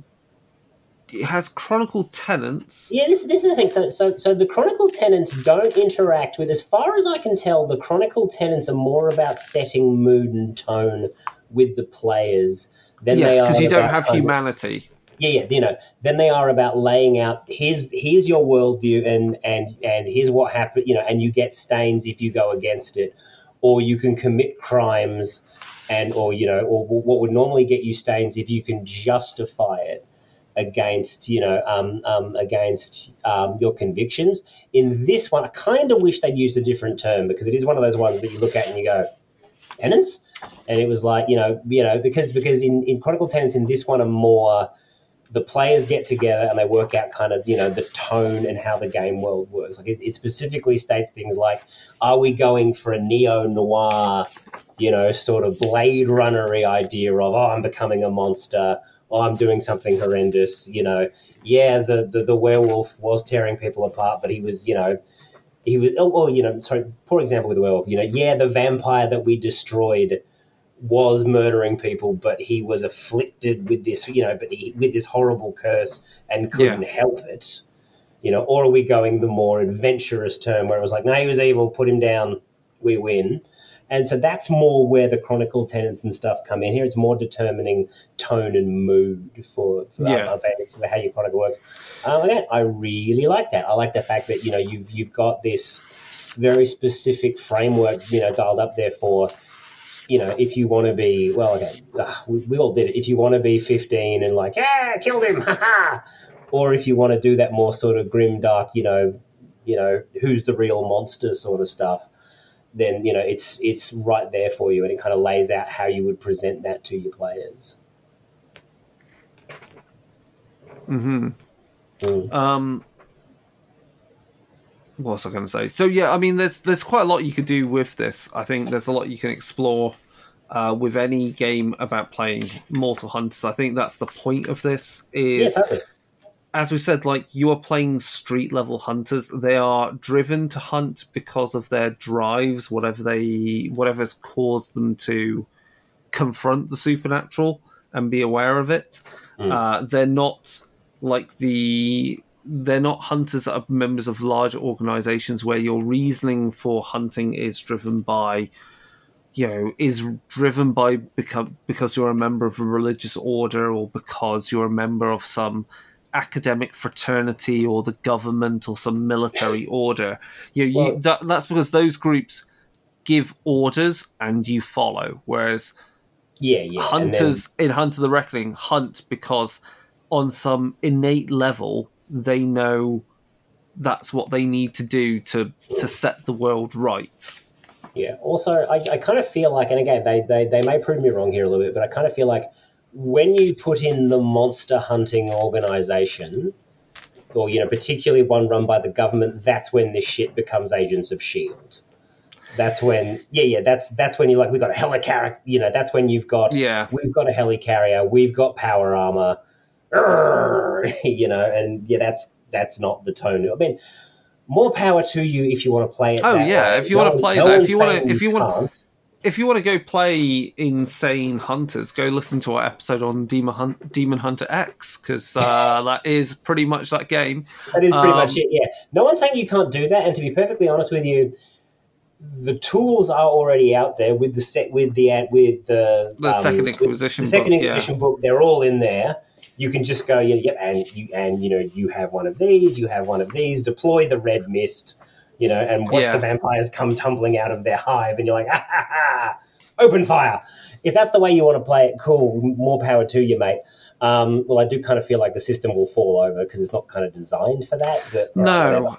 it has chronicle tenets. Yeah, this this is the thing. So, so, so the chronicle tenets don't interact with, as far as I can tell, the chronicle tenets are more about setting mood and tone with the players than yes, they are. Yes, because you don't have humanity. Yeah, yeah, you know, then they are about laying out, here's, here's your worldview and, and, and here's what happened, you know, and you get stains if you go against it, or you can commit crimes and, or, you know, or what would normally get you stains if you can justify it against, you know, um, um, against um, your convictions. In this one, I kind of wish they'd used a different term, because it is one of those ones that you look at and you go, tenants? And it was like, you know, you know, because, because in, in Chronicle Tenants in this one are more... the players get together and they work out kind of, you know, the tone and how the game world works. Like it, it specifically states things like, are we going for a neo-noir, you know, sort of Blade Runner-y idea of, oh, I'm becoming a monster, oh, I'm doing something horrendous, you know. Yeah, the, the, the werewolf was tearing people apart, but he was, you know, he was, oh, oh, you know, sorry, poor example with the werewolf, you know, yeah, the vampire that we destroyed was murdering people, but he was afflicted with this, you know, but he, with this horrible curse and couldn't yeah. help it, you know. Or are we going the more adventurous term where it was like, no, he was evil, put him down, we win. And so that's more where the chronicle tenets and stuff come in here. It's more determining tone and mood for, for, yeah. uh, for how your chronicle works. Um, again, I really like that. I like the fact that, you know, you've you've got this very specific framework, you know, dialed up there for, you know, if you want to be, well, okay, ugh, we, we all did it. If you want to be fifteen and like, yeah, killed him, ha-ha. Or if you want to do that more sort of grim, dark, you know, you know, who's the real monster sort of stuff, then, you know, it's it's right there for you, and it kind of lays out how you would present that to your players. Mm-hmm. Mm. Um, what was I going to say? So, yeah, I mean, there's there's quite a lot you could do with this. I think there's a lot you can explore uh, with any game about playing Mortal Hunters. I think that's the point of this is... Yeah, totally. As we said, like, you are playing street-level hunters. They are driven to hunt because of their drives, whatever they, whatever's caused them to confront the supernatural and be aware of it. Mm. Uh, they're not like the... They're not hunters that are members of large organizations where your reasoning for hunting is driven by... you know, is driven by become, because you're a member of a religious order or because you're a member of some... academic fraternity or the government or some military order. You, well, you that, that's because those groups give orders and you follow, whereas yeah, yeah, hunters then... in Hunter the Reckoning hunt because on some innate level they know that's what they need to do to to set the world right. Yeah, also I, I kind of feel like, and again they, they, they may prove me wrong here a little bit, but I kind of feel like when you put in the monster hunting organization, or, you know, particularly one run by the government, that's when this shit becomes Agents of S H I E L D. That's when, yeah, yeah, that's that's when you're like, we've got a helicarrier, you know, that's when you've got, yeah. we've got a helicarrier, we've got power armor, Urgh! You know, and yeah, that's that's not the tone. I mean, more power to you if you want to play it. Oh, that yeah, way. If you want to play that, if you want to, if you want to. If you want to go play Insane Hunters, go listen to our episode on Demon, Hunt, Demon Hunter X, because uh, that is pretty much that game. That is pretty um, much it, yeah. No one's saying you can't do that, and to be perfectly honest with you, the tools are already out there with the set, with the ad, with the, the um, Second Inquisition. With the Second book, Inquisition yeah. book, they're all in there. You can just go, yeah, yeah, and you and you know you have one of these, you have one of these. Deploy the red mist. You know, and watch yeah. the vampires come tumbling out of their hive, and you're like, ah, ha, ha, open fire. If that's the way you want to play it, cool, more power to you, mate. Um, well, I do kind of feel like the system will fall over because it's not kind of designed for that. But, no. Right,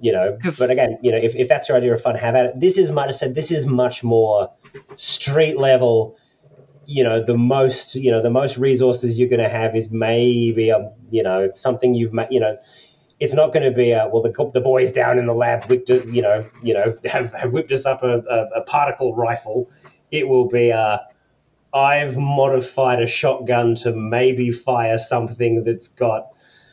you know, but again, you know, if, if that's your idea of fun, have at it. This is, much, I said, this is much more street level. You know, the most, you know, the most resources you're going to have is maybe, a, you know, something you've made, you know, it's not going to be a, well, the the boys down in the lab whipped, you know, you know, have, have whipped us up a, a, a particle rifle. It will be a, I've modified a shotgun to maybe fire something that's got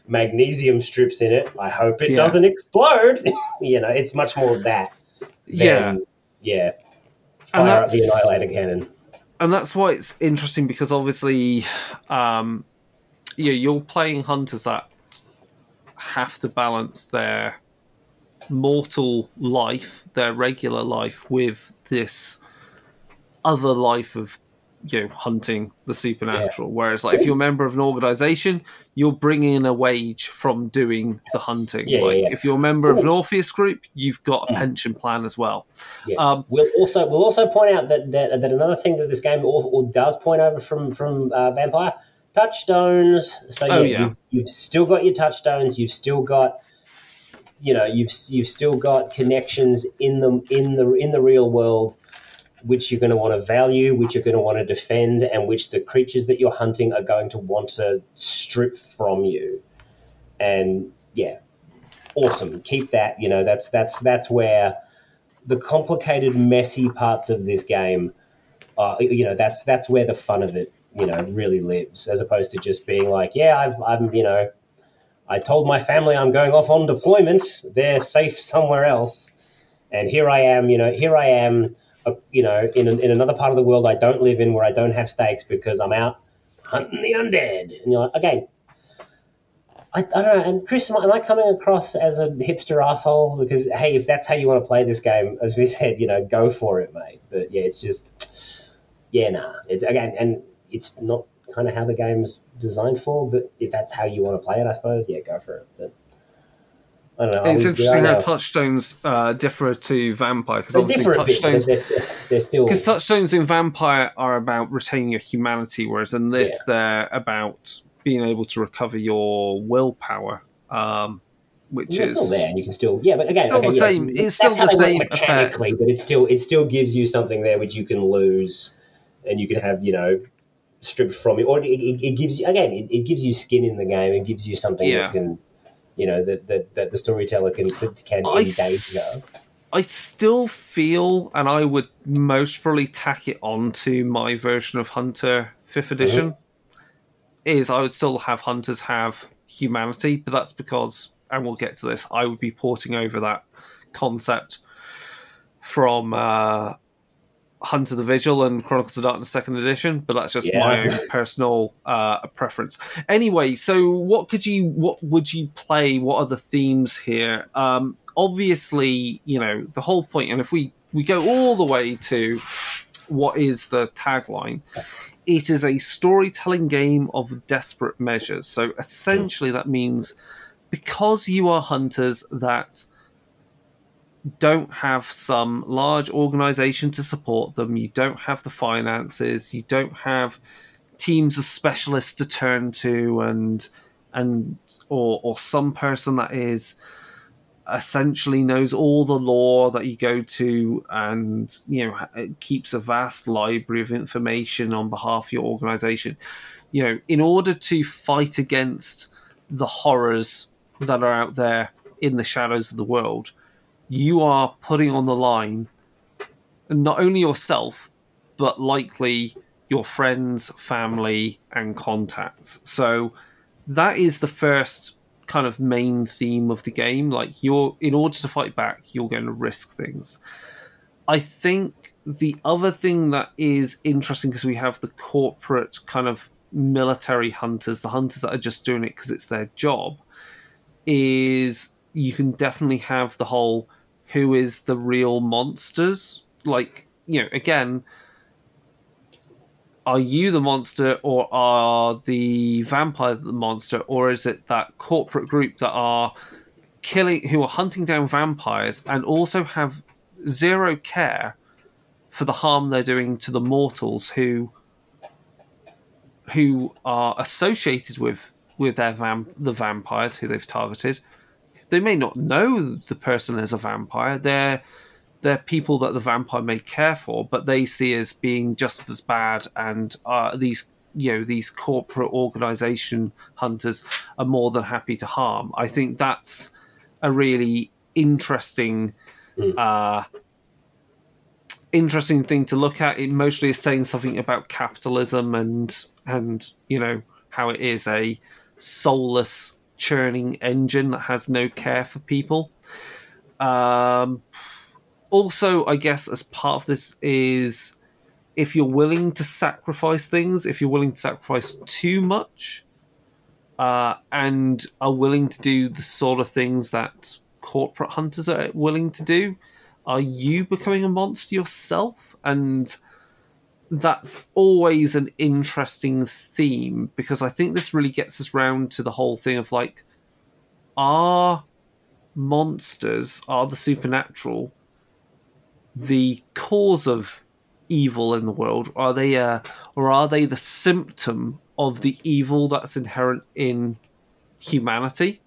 magnesium strips in it. I hope it yeah. doesn't explode. You know, it's much more of that. Than, yeah, yeah. Fire up the annihilator cannon. And that's why it's interesting because obviously, um, yeah, you're playing hunters that have to balance their mortal life, their regular life, with this other life of, you know, hunting the supernatural. Yeah. Whereas, like, if you're a member of an organization, you're bringing in a wage from doing the hunting. Yeah, like, yeah, yeah. if you're a member of an Orpheus group, you've got a pension plan as well. Yeah. Um, we'll also we'll also point out that, that that another thing that this game does point over from from uh, Vampire. Touchstones. So oh, you, yeah. you've, you've still got your touchstones. You've still got, you know, you've you've still got connections in the in the in the real world. which you're going to want to value, which you're going to want to defend, and which the creatures that you're hunting are going to want to strip from you. And yeah, awesome. Keep that. You know, that's that's that's where the complicated, messy parts of this game are. You know, that's that's where the fun of it, you know, really lives, as opposed to just being like, yeah, I've I'm you know, I told my family I'm going off on deployment. They're safe somewhere else, and here I am. You know, here I am. Uh, you know, in an, in another part of the world I don't live in, where I don't have stakes because I'm out hunting the undead. And you're like, okay. I, I don't know. And Chris, am I, am I coming across as a hipster asshole? Because, hey, if that's how you want to play this game, as we said, you know, go for it, mate. But, yeah, it's just, yeah, nah. It's again, and it's not kind of how the game's designed for, but if that's how you want to play it, I suppose, yeah, go for it. But I don't know. It's we, interesting how Touchstones uh, differ to Vampire, because obviously Touchstones... Bit, they're, they're, they're still... Because Touchstones in Vampire are about retaining your humanity, whereas in this, yeah, they're about being able to recover your willpower, um, which is still there, and you can still, yeah, but again, it's still okay, the same. Know, it's still the same mechanically, effect. But it still it still gives you something there which you can lose, and you can have, you know, stripped from you, or it, it, it gives you again, it, it gives you skin in the game, and gives you something yeah. that can, you know, that that, that the storyteller can can engage. S- I still feel, and I would most probably tack it onto my version of Hunter fifth Edition. Mm-hmm. Is I would still have hunters have humanity, but that's because, and we'll get to this, I would be porting over that concept from uh, Hunter the Vigil and Chronicles of Darkness Second Edition, but that's just yeah. my own personal uh, preference. Anyway, so what could you, what would you play? What are the themes here? Um, obviously, you know, the whole point, and if we, we go all the way to what is the tagline, it is a storytelling game of desperate measures. So essentially that means because you are hunters that don't have some large organization to support them, you don't have the finances, you don't have teams of specialists to turn to, and and or or some person that is essentially knows all the lore that you go to, and you know it keeps a vast library of information on behalf of your organization. You know, in order to fight against the horrors that are out there in the shadows of the world, you are putting on the line not only yourself, but likely your friends, family, and contacts. So that is the first kind of main theme of the game. Like, you're, in order to fight back, you're going to risk things. I think the other thing that is interesting, because we have the corporate kind of military hunters, the hunters that are just doing it because it's their job, is you can definitely have the whole who is the real monsters. Like, you know, again, are you the monster, or are the vampire the monster, or is it that corporate group that are killing, who are hunting down vampires and also have zero care for the harm they're doing to the mortals who who are associated with with their vamp, the vampires who they've targeted? They may not know the person is a vampire. They're They're people that the vampire may care for, but they see as being just as bad, and uh, these, you know, these corporate organization hunters are more than happy to harm. I think that's a really interesting, uh, interesting thing to look at. It mostly is saying something about capitalism and and you know how it is a soulless, churning engine that has no care for people. Um. Also, I guess as part of this is if you're willing to sacrifice things, if you're willing to sacrifice too much, uh, and are willing to do the sort of things that corporate hunters are willing to do, are you becoming a monster yourself? And that's always an interesting theme, because I think this really gets us round to the whole thing of, like, are monsters, are the supernatural the cause of evil in the world? Are they uh, or are they the symptom of the evil that's inherent in humanity?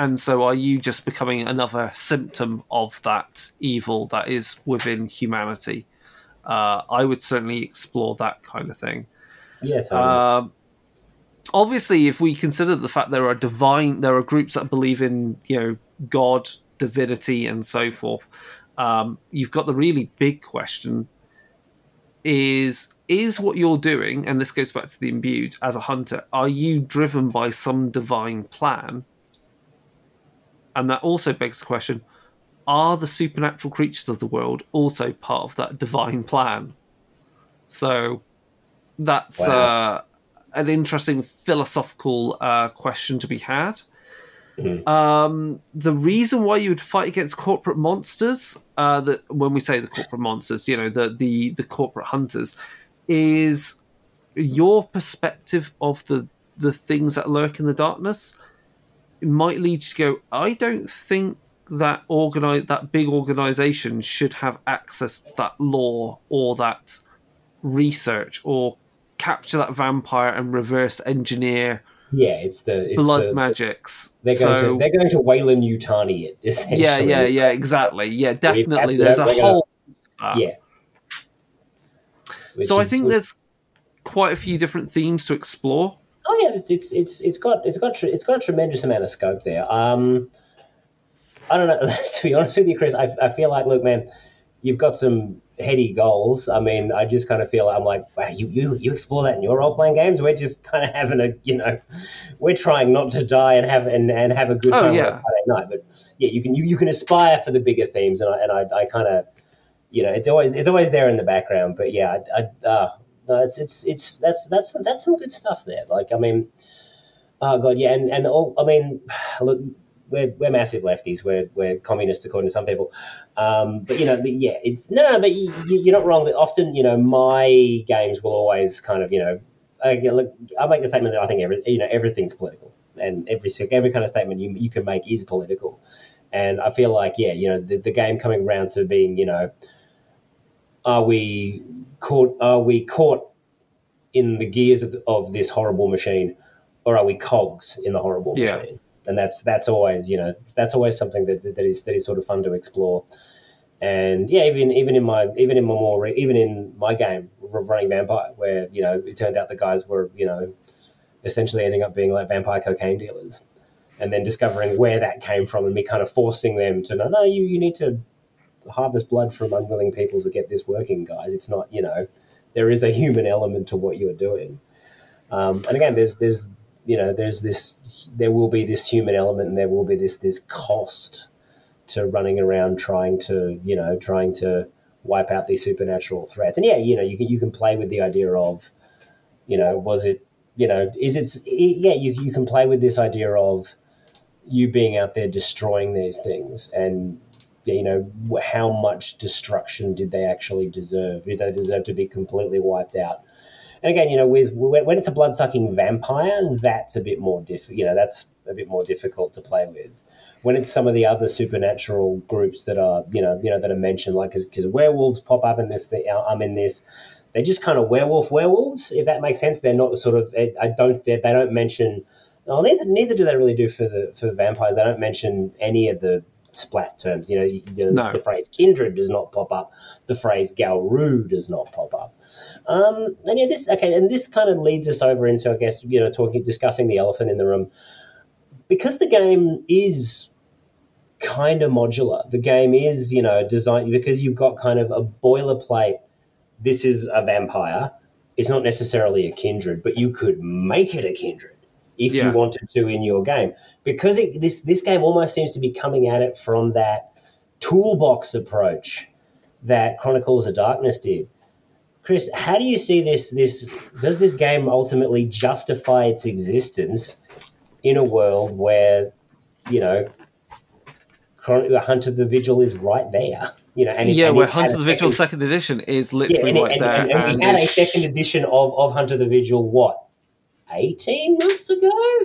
And so are you just becoming another symptom of that evil that is within humanity? Uh, I would certainly explore that kind of thing. Yes. Totally. Um, obviously, if we consider the fact there are divine, there are groups that believe in, you know, God, divinity, and so forth. Um, you've got the really big question: is is what you're doing? And this goes back to the imbued as a hunter. Are you driven by some divine plan? And that also begs the question, are the supernatural creatures of the world also part of that divine plan? So that's wow. uh, an interesting philosophical uh, question to be had. Mm-hmm. Um, the reason why you would fight against corporate monsters, uh, that when we say the corporate monsters, you know, the, the, the corporate hunters, is your perspective of the, the things that lurk in the darkness. It might lead you to go, I don't think that organize, that big organization should have access to that lore or that research, or capture that vampire and reverse engineer. Yeah, it's the it's blood the, magics. They're going so, to they're going to Weyland-Yutani it. Essentially. Yeah, yeah, yeah, exactly. Yeah, definitely. There's a whole uh, yeah. Which so is, I think which... there's quite a few different themes to explore. Oh yeah, it's it's it's it's got it's got it's got a tremendous amount of scope there. Um, I don't know. To be honest with you, Chris, I, I feel like, look, man, you've got some heady goals. I mean, I just kind of feel I'm like, wow, you you you explore that in your role playing games. We're just kind of having a, you know, we're trying not to die and have and, and have a good time oh, yeah. on a Friday night. But yeah, you can you, you can aspire for the bigger themes, and I and I, I kind of, you know, it's always it's always there in the background. But yeah, I. I uh, No, it's it's it's that's that's that's some good stuff there. Like, I mean, oh god, yeah, and and all, I mean, look, we're we're massive lefties, we're we're communists according to some people, um, but you know, the, yeah, it's no, no, but you, you're not wrong. Often, you know, my games will always kind of, you know, I, look, I make the statement that I think every, you know, everything's political, and every every kind of statement you you can make is political, and I feel like yeah, you know, the, the game coming around to being, you know, are we caught? Are we caught in the gears of, the, of this horrible machine, or are we cogs in the horrible yeah. machine? And that's that's always, you know, that's always something that that is that is sort of fun to explore. And yeah, even even in my even in my more even in my game running Vampire, where, you know, it turned out the guys were, you know, essentially ending up being like vampire cocaine dealers, and then discovering where that came from, and me kind of forcing them to no, no, you you need to. harvest blood from unwilling people to get this working, guys. It's not, you know, there is a human element to what you're doing. Um, and again, there's, there's, you know, there's this, there will be this human element, and there will be this, this cost to running around trying to, you know, trying to wipe out these supernatural threats. And yeah, you know, you can, you can play with the idea of, you know, was it, you know, is it, yeah, you, you can play with this idea of you being out there destroying these things, and, you know, how much destruction did they actually deserve? Did they deserve to be completely wiped out? And again, you know, with when it's a blood-sucking vampire, that's a bit more diff. You know, that's a bit more difficult to play with. When it's some of the other supernatural groups that are, you know, you know, that are mentioned, like because werewolves pop up in this. They, I'm in this. They're just kind of werewolf werewolves, if that makes sense. They're not sort of. I don't. They don't mention. Well, neither neither do they really do for the for vampires. They don't mention any of the splat terms, you know, the, no. the phrase kindred does not pop up, the phrase Galru does not pop up, um and yeah this okay and this kind of leads us over into, I guess, you know, talking discussing the elephant in the room, because the game is kind of modular. The game is, you know, designed because you've got kind of a boilerplate, this is a vampire, it's not necessarily a kindred, but you could make it a kindred if yeah. you wanted to in your game, because it, this this game almost seems to be coming at it from that toolbox approach that Chronicles of Darkness did. Chris, how do you see this? This does this game ultimately justify its existence in a world where, you know, Chron- Hunter the Vigil is right there? You know, and yeah, and where Hunter the Vigil second, second edition is literally yeah, and, right and, there. And, and, and, and we had a second edition of, of Hunter the Vigil, what? eighteen months ago?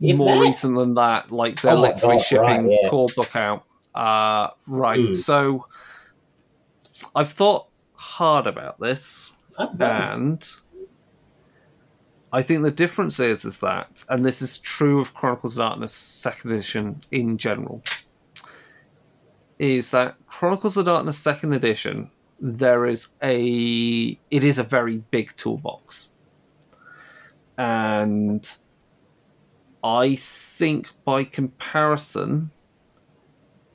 If More that? recent than that. Like, they're oh literally God, shipping right, yeah. core book out. Uh, right, mm. So I've thought hard about this, okay. and I think the difference is, is that, and this is true of Chronicles of Darkness Second Edition in general, is that Chronicles of Darkness Second Edition, there is a, it is a very big toolbox. And I think by comparison,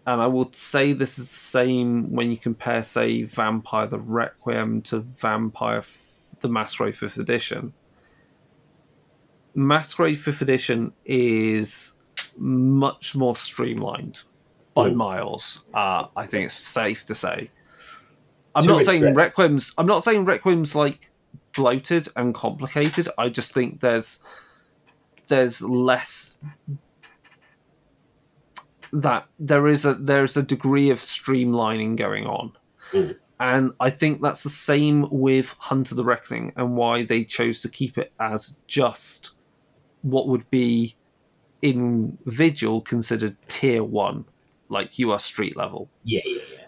and I would say this is the same when you compare, say, Vampire the Requiem to Vampire the Masquerade fifth Edition. Masquerade fifth Edition is much more streamlined by Ooh. miles. Uh, I think it's safe to say. I'm not saying expect. Requiem's. I'm not saying Requiem's like bloated and complicated. I just think there's there's less that there is a there is a degree of streamlining going on, mm. and I think that's the same with Hunter the Reckoning and why they chose to keep it as just what would be in Vigil considered tier one, like you are street level. Yeah, yeah, yeah.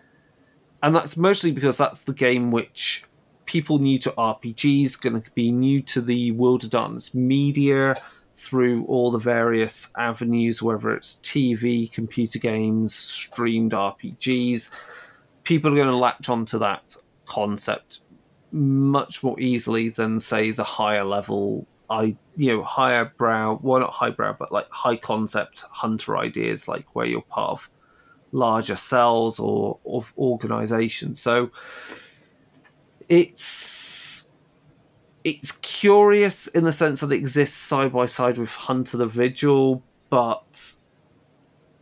And that's mostly because that's the game which people new to R P Gs, going to be new to the World of Darkness media through all the various avenues, whether it's T V, computer games, streamed R P Gs. People are going to latch onto that concept much more easily than, say, the higher level, I you know, higher brow, well, not high brow, but like high concept hunter ideas, like where you're part of larger cells or of organizations. So it's it's curious in the sense that it exists side by side with Hunter the Vigil, but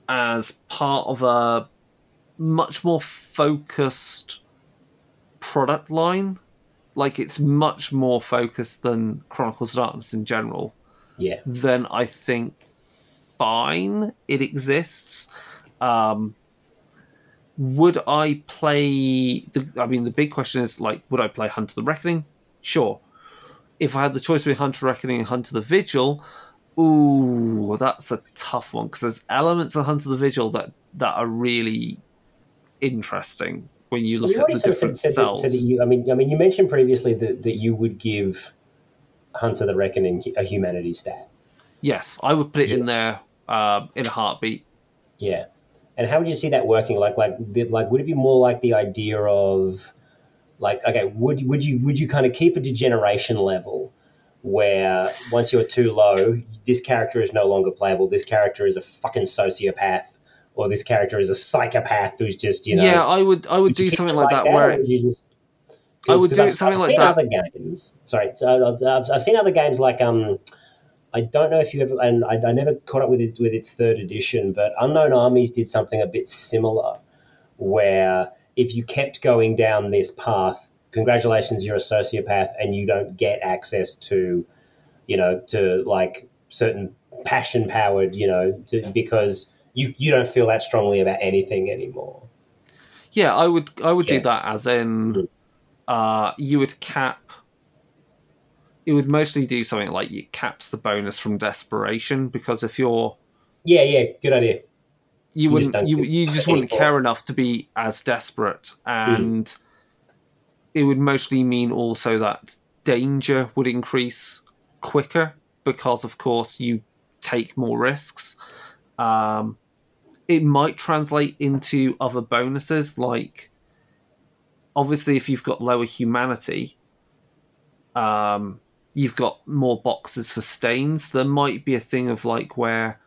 as part of a much more focused product line. Like, it's much more focused than Chronicles of Darkness in general. Yeah. Then I think fine, it exists. Um, would I play... The, I mean, the big question is, like, would I play Hunter the Reckoning? Sure. If I had the choice between Hunter the Reckoning and Hunter the Vigil, ooh, that's a tough one, because there's elements of Hunter the Vigil that, that are really interesting when you look you at the different said, cells. Said, said you, I, mean, I mean, you mentioned previously that, that you would give Hunter the Reckoning a humanity stat. Yes, I would put it yeah. in there um, in a heartbeat. Yeah. And how would you see that working? Like, like, like, would it be more like the idea of, like, okay, would would you would you kind of keep a degeneration level where once you're too low, this character is no longer playable. This character is a fucking sociopath, or this character is a psychopath who's just, you know. Yeah, I would I would, would do something like that, that where would you just, I would do I've, something I've like that. Other games, sorry, I've, I've, I've seen other games like um. I don't know if you ever, and I, I never caught up with its, with its third edition, but Unknown Armies did something a bit similar, where if you kept going down this path, congratulations, you're a sociopath, and you don't get access to, you know, to like certain passion powered, you know, to, because you, you don't feel that strongly about anything anymore. Yeah, I would I would yeah. do that as in, mm-hmm. uh, you would cap. It would mostly do something like it caps the bonus from desperation, because if you're, yeah, yeah, good idea. You, you wouldn't, just you you just wouldn't care enough to be as desperate, and mm. it would mostly mean also that danger would increase quicker because, of course, you take more risks. Um, it might translate into other bonuses, like obviously if you've got lower humanity, um. You've got more boxes for stains. There might be a thing of like where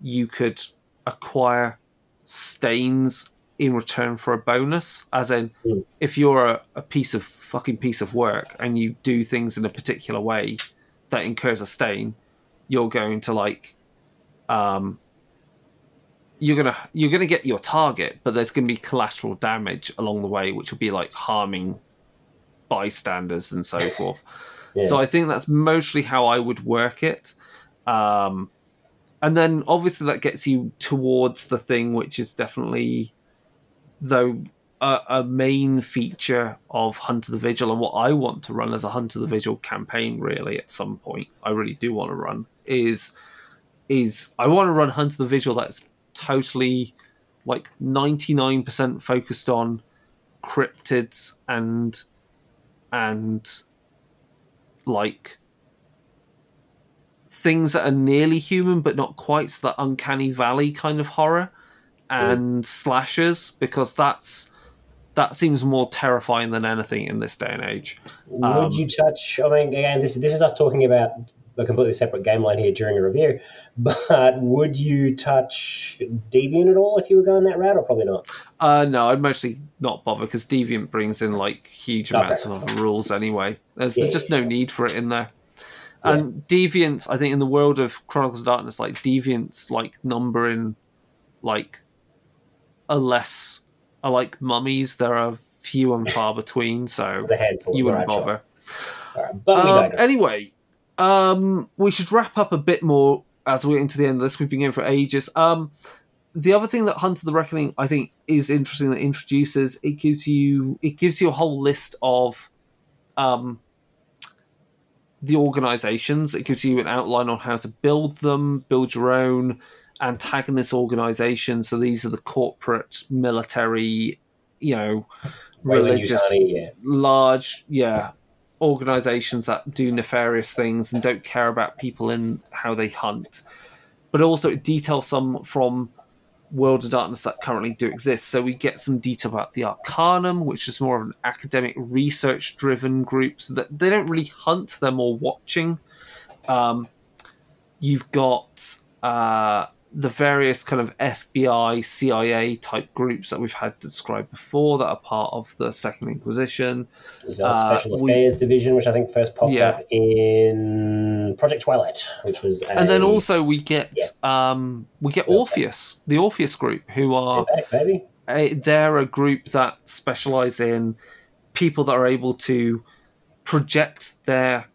you could acquire stains in return for a bonus. As in, mm. if you're a, a piece of fucking piece of work and you do things in a particular way that incurs a stain, you're going to like, um, you're gonna you're gonna get your target, but there's gonna be collateral damage along the way, which will be like harming bystanders and so forth. Yeah. So I think that's mostly how I would work it. Um, and then obviously that gets you towards the thing, which is definitely, though, a, a main feature of Hunter the Vigil, and what I want to run as a Hunter the Vigil campaign, really, at some point, I really do want to run, is, is I want to run Hunter the Vigil that's totally, like, ninety-nine percent focused on cryptids and and... like things that are nearly human but not quite, so that uncanny valley kind of horror, and mm. slashers, because that's that seems more terrifying than anything in this day and age. Would um, you touch? I mean, again, this this is us talking about a completely separate game line here during a review, but would you touch Deviant at all if you were going that route, or probably not? Uh, no, I'd mostly not bother, because Deviant brings in like huge okay. amounts of other rules anyway. There's, yeah, there's just no need for it in there. Yeah. And Deviants, I think, in the world of Chronicles of Darkness, like Deviants, like numbering, like a less, are like mummies. There are few and far between, so you wouldn't bother. All right, but we um, anyway. Um, we should wrap up a bit more as we're into the end of this. We've been going for ages. Um, the other thing that Hunter the Reckoning, I think, is interesting that introduces, it gives you it gives you a whole list of um, the organizations. It gives you an outline on how to build them, build your own antagonist organization. So these are the corporate, military, you know, religious, large, yeah. organizations that do nefarious things and don't care about people in how they hunt, but also it details some from World of Darkness that currently do exist. So we get some detail about the Arcanum, which is more of an academic research driven group, so that they don't really hunt, they're more watching. Um, you've got uh, the various kind of F B I, C I A type groups that we've had described before that are part of the Second Inquisition. There's our uh, Special we, Affairs Division, which I think first popped yeah. up in Project Twilight, which was... A, and then also we get yeah. um, we get Orpheus, the Orpheus group, who are... They're back, baby. A, they're a group that specialise in people that are able to project their...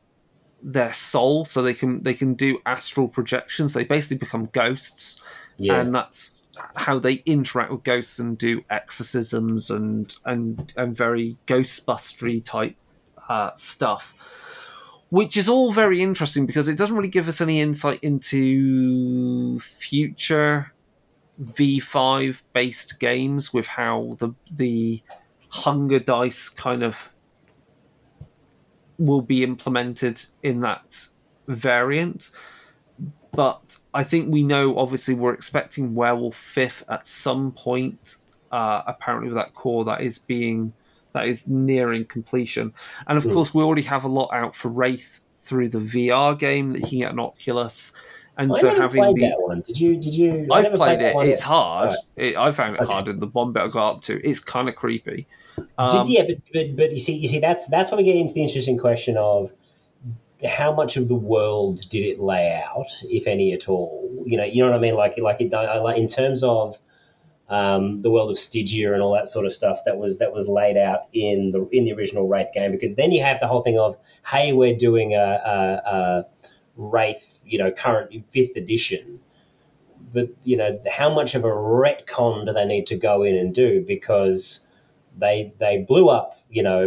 their soul, so they can they can do astral projections. They basically become ghosts, yeah. and that's how they interact with ghosts and do exorcisms and and and very ghostbustery type uh, stuff, which is all very interesting because it doesn't really give us any insight into future V five based games with how the the hunger dice kind of will be implemented in that variant. But I think we know, obviously, we're expecting Werewolf fifth at some point, uh, apparently with that core that is being, that is nearing completion. And of mm. course, we already have a lot out for Wraith through the V R game that you can get on Oculus. And I so having played the that one. Did you, did you, I've played, played it. It's yet. hhard. Right. It, I found it okay. hard. And the one bit I got up to, it's kind of creepy. Um, Did, yeah, but, but but you see, you see, that's that's when we get into the interesting question of how much of the world did it lay out, if any at all. You know, you know what I mean. Like like it like in terms of um, the world of Stygia and all that sort of stuff that was that was laid out in the in the original Wraith game. Because then you have the whole thing of, hey, we're doing a, a, a Wraith, you know, current fifth edition. But you know, how much of a retcon do they need to go in and do, because They they blew up, you know,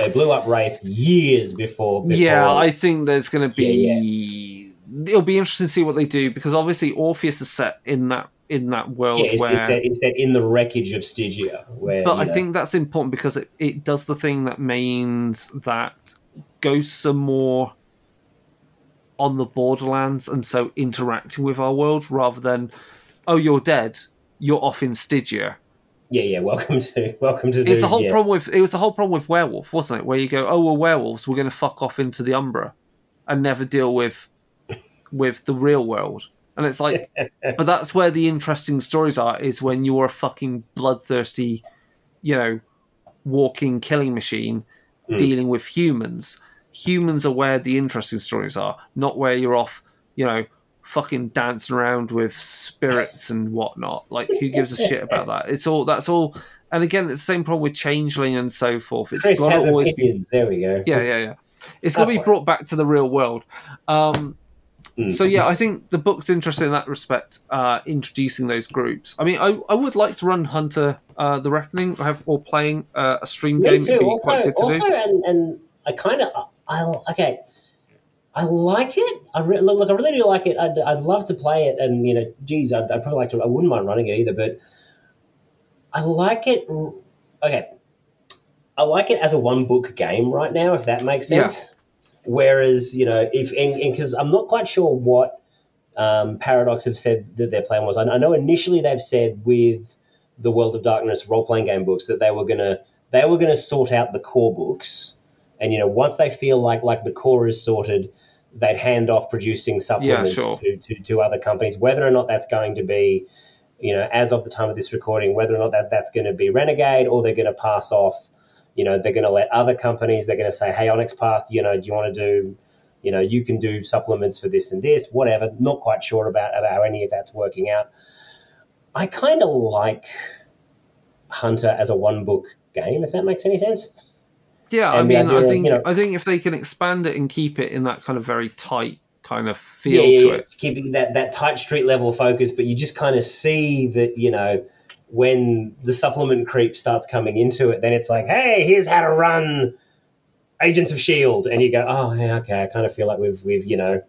they blew up Wraith years before. before yeah, I think there's going to be... Yeah, yeah. It'll be interesting to see what they do, because obviously Orpheus is set in that in that world yeah, it's, where... It's, it's set in the wreckage of Stygia. Where, but I know. think that's important because it, it does the thing that means that ghosts are more on the borderlands and so interacting with our world rather than, oh, you're dead, you're off in Stygia. Yeah, yeah. Welcome to, welcome to. It's do, the whole yeah. problem with it was the whole problem with Werewolf, wasn't it? Where you go, oh, we're werewolves. We're going to fuck off into the Umbra, and never deal with, with the real world. And it's like, but that's where the interesting stories are. Is when you're a fucking bloodthirsty, you know, walking killing machine, mm. dealing with humans. Humans are where the interesting stories are, not where you're off, you know, fucking dancing around with spirits and whatnot. Like, who gives a shit about that? It's all that's all. And again, it's the same problem with Changeling and so forth. It's Chris gotta always opinions. be there we go. Yeah, yeah, yeah. It's that's gotta be right. brought back to the real world. Um mm. So yeah, I think the book's interesting in that respect, uh introducing those groups. I mean, I, I would like to run Hunter uh the Reckoning. I have or playing uh, a stream Me game too. It'd be also, quite good to also, do. And, and I kinda I okay. I like it. I re- look, look, I really do like it. I'd, I'd love to play it, and you know, geez, I'd, I'd probably like to. I wouldn't mind running it either, but I like it. Okay, I like it as a one book game right now, if that makes sense. Yeah. Whereas, you know, if and because I'm not quite sure what um, Paradox have said that their plan was. I know initially they've said with the World of Darkness role-playing game books that they were gonna they were gonna sort out the core books, and you know, once they feel like like the core is sorted, they'd hand off producing supplements yeah, sure. to, to to other companies. Whether or not that's going to be, you know, as of the time of this recording, whether or not that, that's going to be Renegade, or they're going to pass off, you know, they're going to let other companies, they're going to say, hey, Onyx Path, you know, do you want to do, you know, you can do supplements for this and this, whatever. Not quite sure about, about how any of that's working out. I kind of like Hunter as a one-book game, if that makes any sense. Yeah, and I mean, I think of, you know, I think if they can expand it and keep it in that kind of very tight kind of feel yeah, yeah, to it. It's keeping that, that tight street level focus, but you just kind of see that, you know, when the supplement creep starts coming into it, then it's like, hey, here's how to run Agents of S H I E L D. And you go, oh, yeah, okay, I kind of feel like we've, we've you know,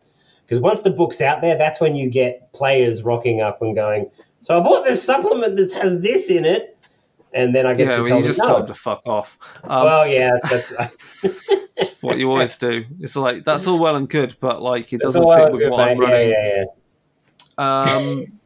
because once the book's out there, that's when you get players rocking up and going, so I bought this supplement that has this in it. And then I get yeah, to well, tell you them just no. told to fuck off. Um, well, yeah, that's, that's it's what you always do. It's like that's all well and good, but like it that's doesn't fit with good, what mate. I'm running. Yeah, yeah, yeah. Um.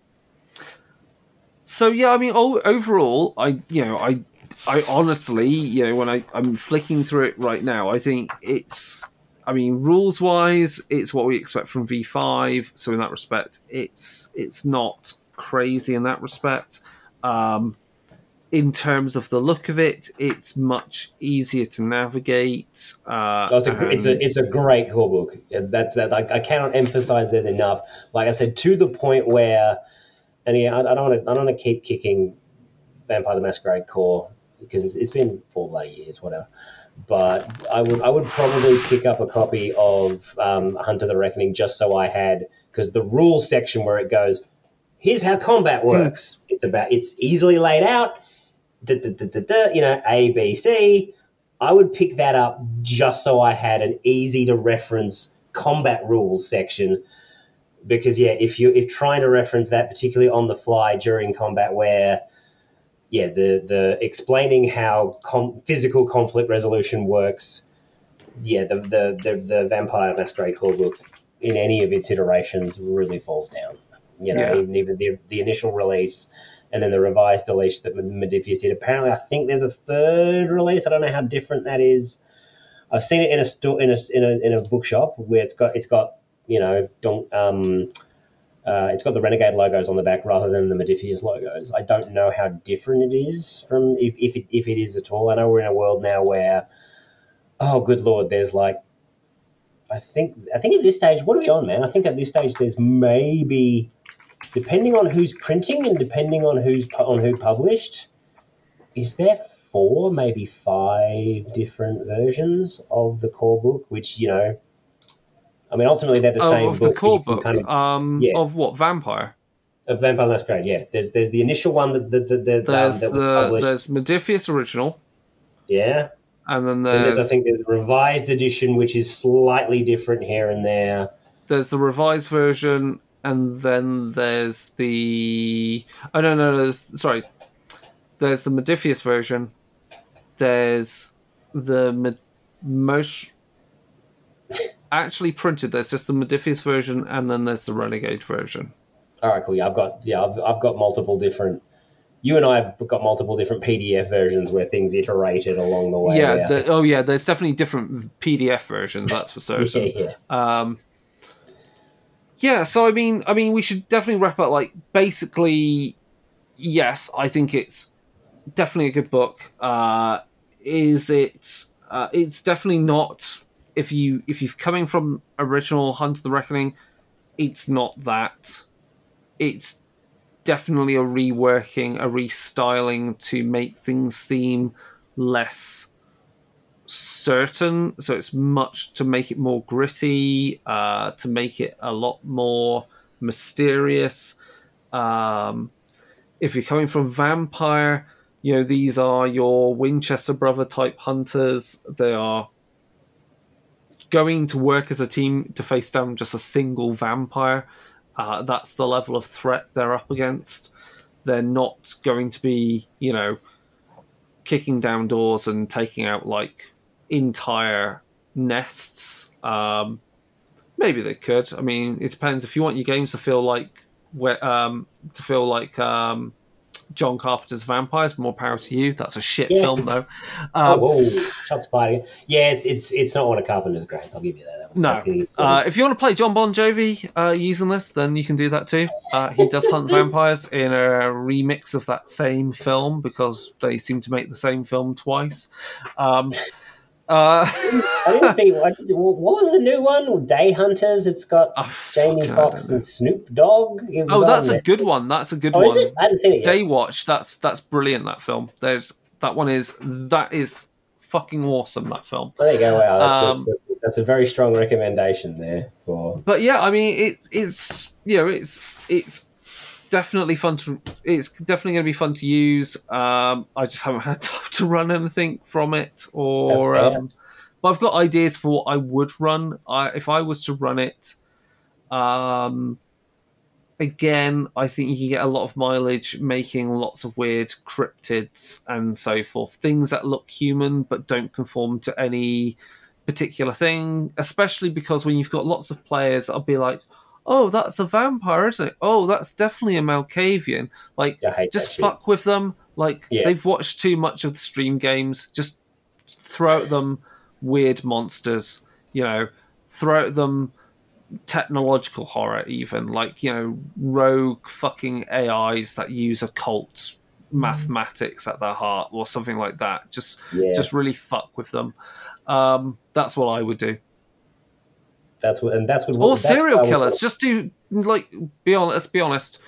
So yeah, I mean, all, overall, I you know, I I honestly, you know, when I I'm flicking through it right now, I think it's, I mean, rules wise, it's what we expect from V five. So in that respect, it's it's not crazy in that respect. Um. In terms of the look of it, it's much easier to navigate. Uh, oh, it's, a, it's, a, it's a great core book. That's that, I, I cannot emphasize it enough. Like I said, to the point where, and yeah, I, I don't want to. I don't want to keep kicking Vampire the Masquerade core because it's, it's been four bloody years, whatever. But I would, I would probably pick up a copy of um, Hunter the Reckoning just so I had, because the rules section where it goes, here's how combat works. Hmm. It's about. It's easily laid out. Da, da, da, da, da, you know, A, B, C. I would pick that up just so I had an easy to reference combat rules section, because yeah, if you if trying to reference that particularly on the fly during combat, where yeah, the the explaining how com- physical conflict resolution works, yeah, the the the, the Vampire Masquerade core book in any of its iterations really falls down. You know, yeah. even even the the initial release. And then the revised release that Modiphius did. Apparently, I think there's a third release. I don't know how different that is. I've seen it in a store, in a in a in a bookshop where it's got it's got you know don't um uh it's got the Renegade logos on the back rather than the Modiphius logos. I don't know how different it is from if if it, if it is at all. I know we're in a world now where, oh good lord, there's like I think I think at this stage, what are we on, man? I think at this stage there's maybe. Depending on who's printing and depending on who's on who published, is there four, maybe five different versions of the core book? Which, you know, I mean, ultimately they're the oh, same of book. Of the core book, kind of, um, yeah. Of what, Vampire? Of Vampire the Masquerade, yeah. There's there's the initial one that the the, the there's um, that was the, published. There's Modiphius original, yeah, and then there's... And there's I think there's a revised edition which is slightly different here and there. There's the revised version. And then there's the... Oh, no, no, there's... Sorry. There's the Modiphius version. There's the Mod- most... Actually printed. There's just the Modiphius version, and then there's the Renegade version. All right, cool. Yeah, I've got, yeah, I've, I've got multiple different... You and I have got multiple different P D F versions where things iterated along the way. Yeah. yeah. The, oh, yeah. There's definitely different P D F versions, that's for certain. yeah, yeah. Um, Yeah, so I mean, I mean, we should definitely wrap up. Like, basically, yes, I think it's definitely a good book. Uh, is it? Uh, it's definitely not. If you if you've coming from original Hunter the Reckoning, it's not that. It's definitely a reworking, a restyling to make things seem less certain, so it's much to make it more gritty, uh, to make it a lot more mysterious. Um, if you're coming from Vampire, you know, these are your Winchester brother type hunters. They are going to work as a team to face down just a single vampire. Uh, that's the level of threat they're up against. They're not going to be, you know, kicking down doors and taking out like entire nests Um, maybe they could. I mean, it depends. If you want your games to feel like where um, to feel like um, John Carpenter's Vampires, more power to you. That's a shit yeah. film, though. Um, oh, whoa. Shots fired. Yeah, it's it's it's not one of Carpenter's grinds. I'll give you that. that was, no, uh, if you want to play John Bon Jovi uh, using this, then you can do that too. Uh, he does Hunt Vampires in a remix of that same film because they seem to make the same film twice. Um, uh, I didn't see what, what was the new one? Day Hunters. It's got oh, Jamie Foxx and Snoop Dogg. Oh, that's a good one. That's a good oh, one. Is it? I haven't seen it yet. Daywatch. That's that's brilliant. That film. There's that one is that is fucking awesome. That film. Well, there you go. Wow, that's, um, that's, that's a very strong recommendation there. For... But yeah, I mean, it, it's you know, it's it's. Definitely fun to. It's definitely going to be fun to use. Um, I just haven't had time to run anything from it, or um, but I've got ideas for what I would run. I, if I was to run it, um, again, I think you can get a lot of mileage making lots of weird cryptids and so forth, things that look human but don't conform to any particular thing. Especially because when you've got lots of players, I'll be like, oh, that's a vampire, isn't it? Oh, that's definitely a Malkavian. Like, just fuck with them. Like, yeah. They've watched too much of the stream games. Just throw at them weird monsters, you know, throw at them technological horror even. Like, you know, rogue fucking A Is that use occult mathematics at their heart or something like that. Just, yeah. just really fuck with them. Um, that's what I would do. That's what, and that's what. Or that's serial what killers. Just do like be honest. Let's be honest.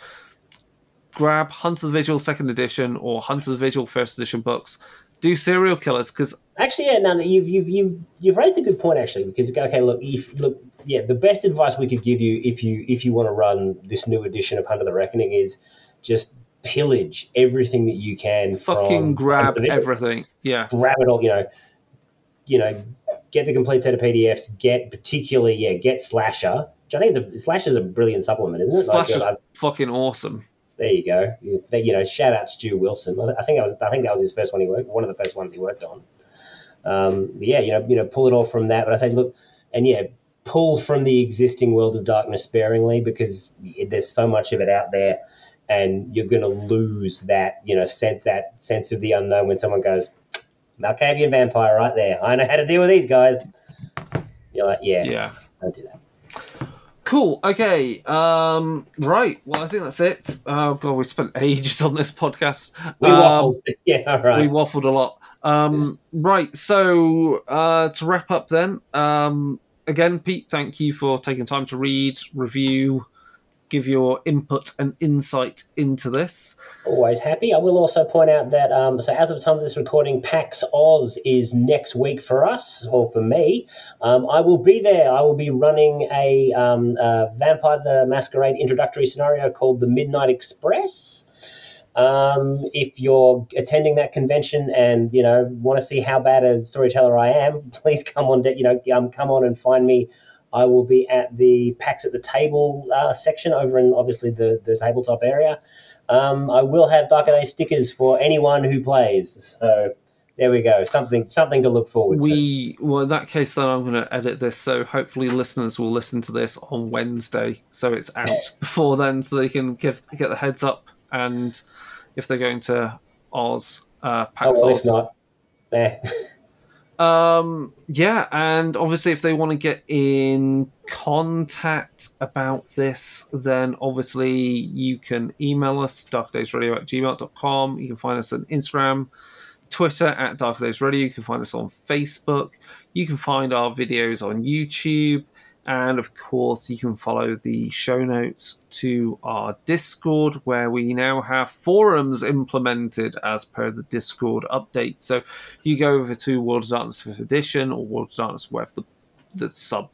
Grab Hunter the Vigil Second Edition or Hunter the Vigil First Edition books. Do serial killers because actually, yeah, no, you've you've you've you've raised a good point actually because okay, look, if, look, yeah, the best advice we could give you if you if you want to run this new edition of Hunter the Reckoning is just pillage everything that you can. Fucking from grab everything. Yeah, grab it all. You know, you know. Get the complete set of P D Fs. Get particularly, yeah, get Slasher, which I think is a Slasher's a brilliant supplement, isn't it? Slasher's like, fucking awesome. There you go. You know, shout out Stu Wilson. I think that was I think that was his first one he worked. One of the first ones he worked on. Um, yeah, you know, you know, pull it all from that. But I say, look, and yeah, pull from the existing World of Darkness sparingly because there's so much of it out there, and you're going to lose that, you know, sense that sense of the unknown when someone goes. Malkavian vampire right there. I know how to deal with these guys. You're like, yeah, yeah. Don't do that. Cool. Okay. Um, right. Well, I think that's it. Oh, God, we spent ages on this podcast. We um, waffled. Yeah, all right. We waffled a lot. Um, right. So uh, to wrap up then, um, again, Pete, thank you for taking time to read, review, give your input and insight into this. Always happy. I will also point out that, um, so as of the time of this recording, PAX Oz is next week for us, or for me. Um, I will be there. I will be running a, um, a Vampire the Masquerade introductory scenario called The Midnight Express. Um, if you're attending that convention and, you know, want to see how bad a storyteller I am, please come on, de- you know, um, come on and find me. I will be at the PAX at the Table uh, section over in, obviously, the, the tabletop area. Um, I will have Darker Days stickers for anyone who plays. So there we go. Something something to look forward we, to. Well, in that case, then I'm going to edit this. So hopefully listeners will listen to this on Wednesday. So it's out before then so they can give get the heads up. And if they're going to Oz, uh, PAX oh, well, Oz. If not, eh. Um, yeah, and obviously if they want to get in contact about this, then obviously you can email us, darker days radio at gmail dot com. You can find us on Instagram, Twitter at darker days radio. You can find us on Facebook. You can find our videos on YouTube. And, of course, you can follow the show notes to our Discord, where we now have forums implemented as per the Discord update. So you go over to World of Darkness fifth Edition or World of Darkness, wherever the, the sub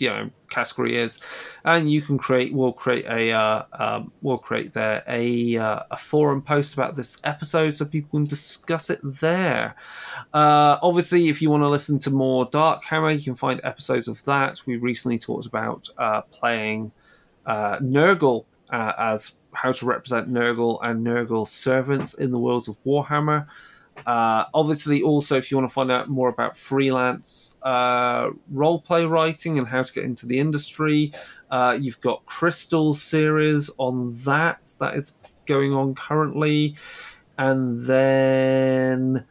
you know, category is, and you can create, we'll create a, uh, um, we'll create there a, uh, a forum post about this episode so people can discuss it there. Uh, obviously, if you want to listen to more Dark Hammer, you can find episodes of that. We recently talked about uh, playing uh, Nurgle uh, as how to represent Nurgle and Nurgle's servants in the worlds of Warhammer. Uh, obviously, also, if you want to find out more about freelance uh, role-play writing and how to get into the industry, uh, you've got Crystal's series on that. That is going on currently. And then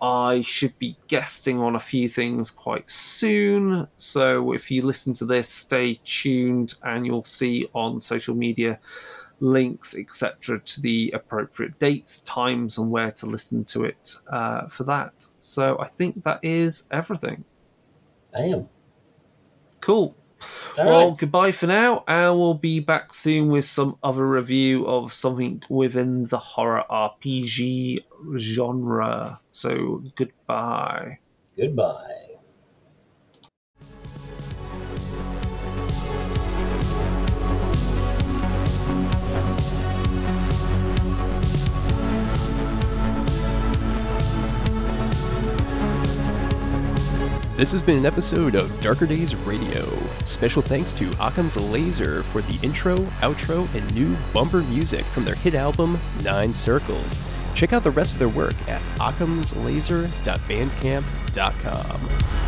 I should be guesting on a few things quite soon. So if you listen to this, stay tuned and you'll see on social media links, et cetera, to the appropriate dates, times, and where to listen to it uh, for that. So I think that is everything. Damn. Cool. All well, right. Goodbye for now, and we'll be back soon with some other review of something within the horror R P G genre. So goodbye. Goodbye. This has been an episode of Darker Days Radio. Special thanks to Occam's Laser for the intro, outro, and new bumper music from their hit album, Nine Circles. Check out the rest of their work at occams laser dot bandcamp dot com.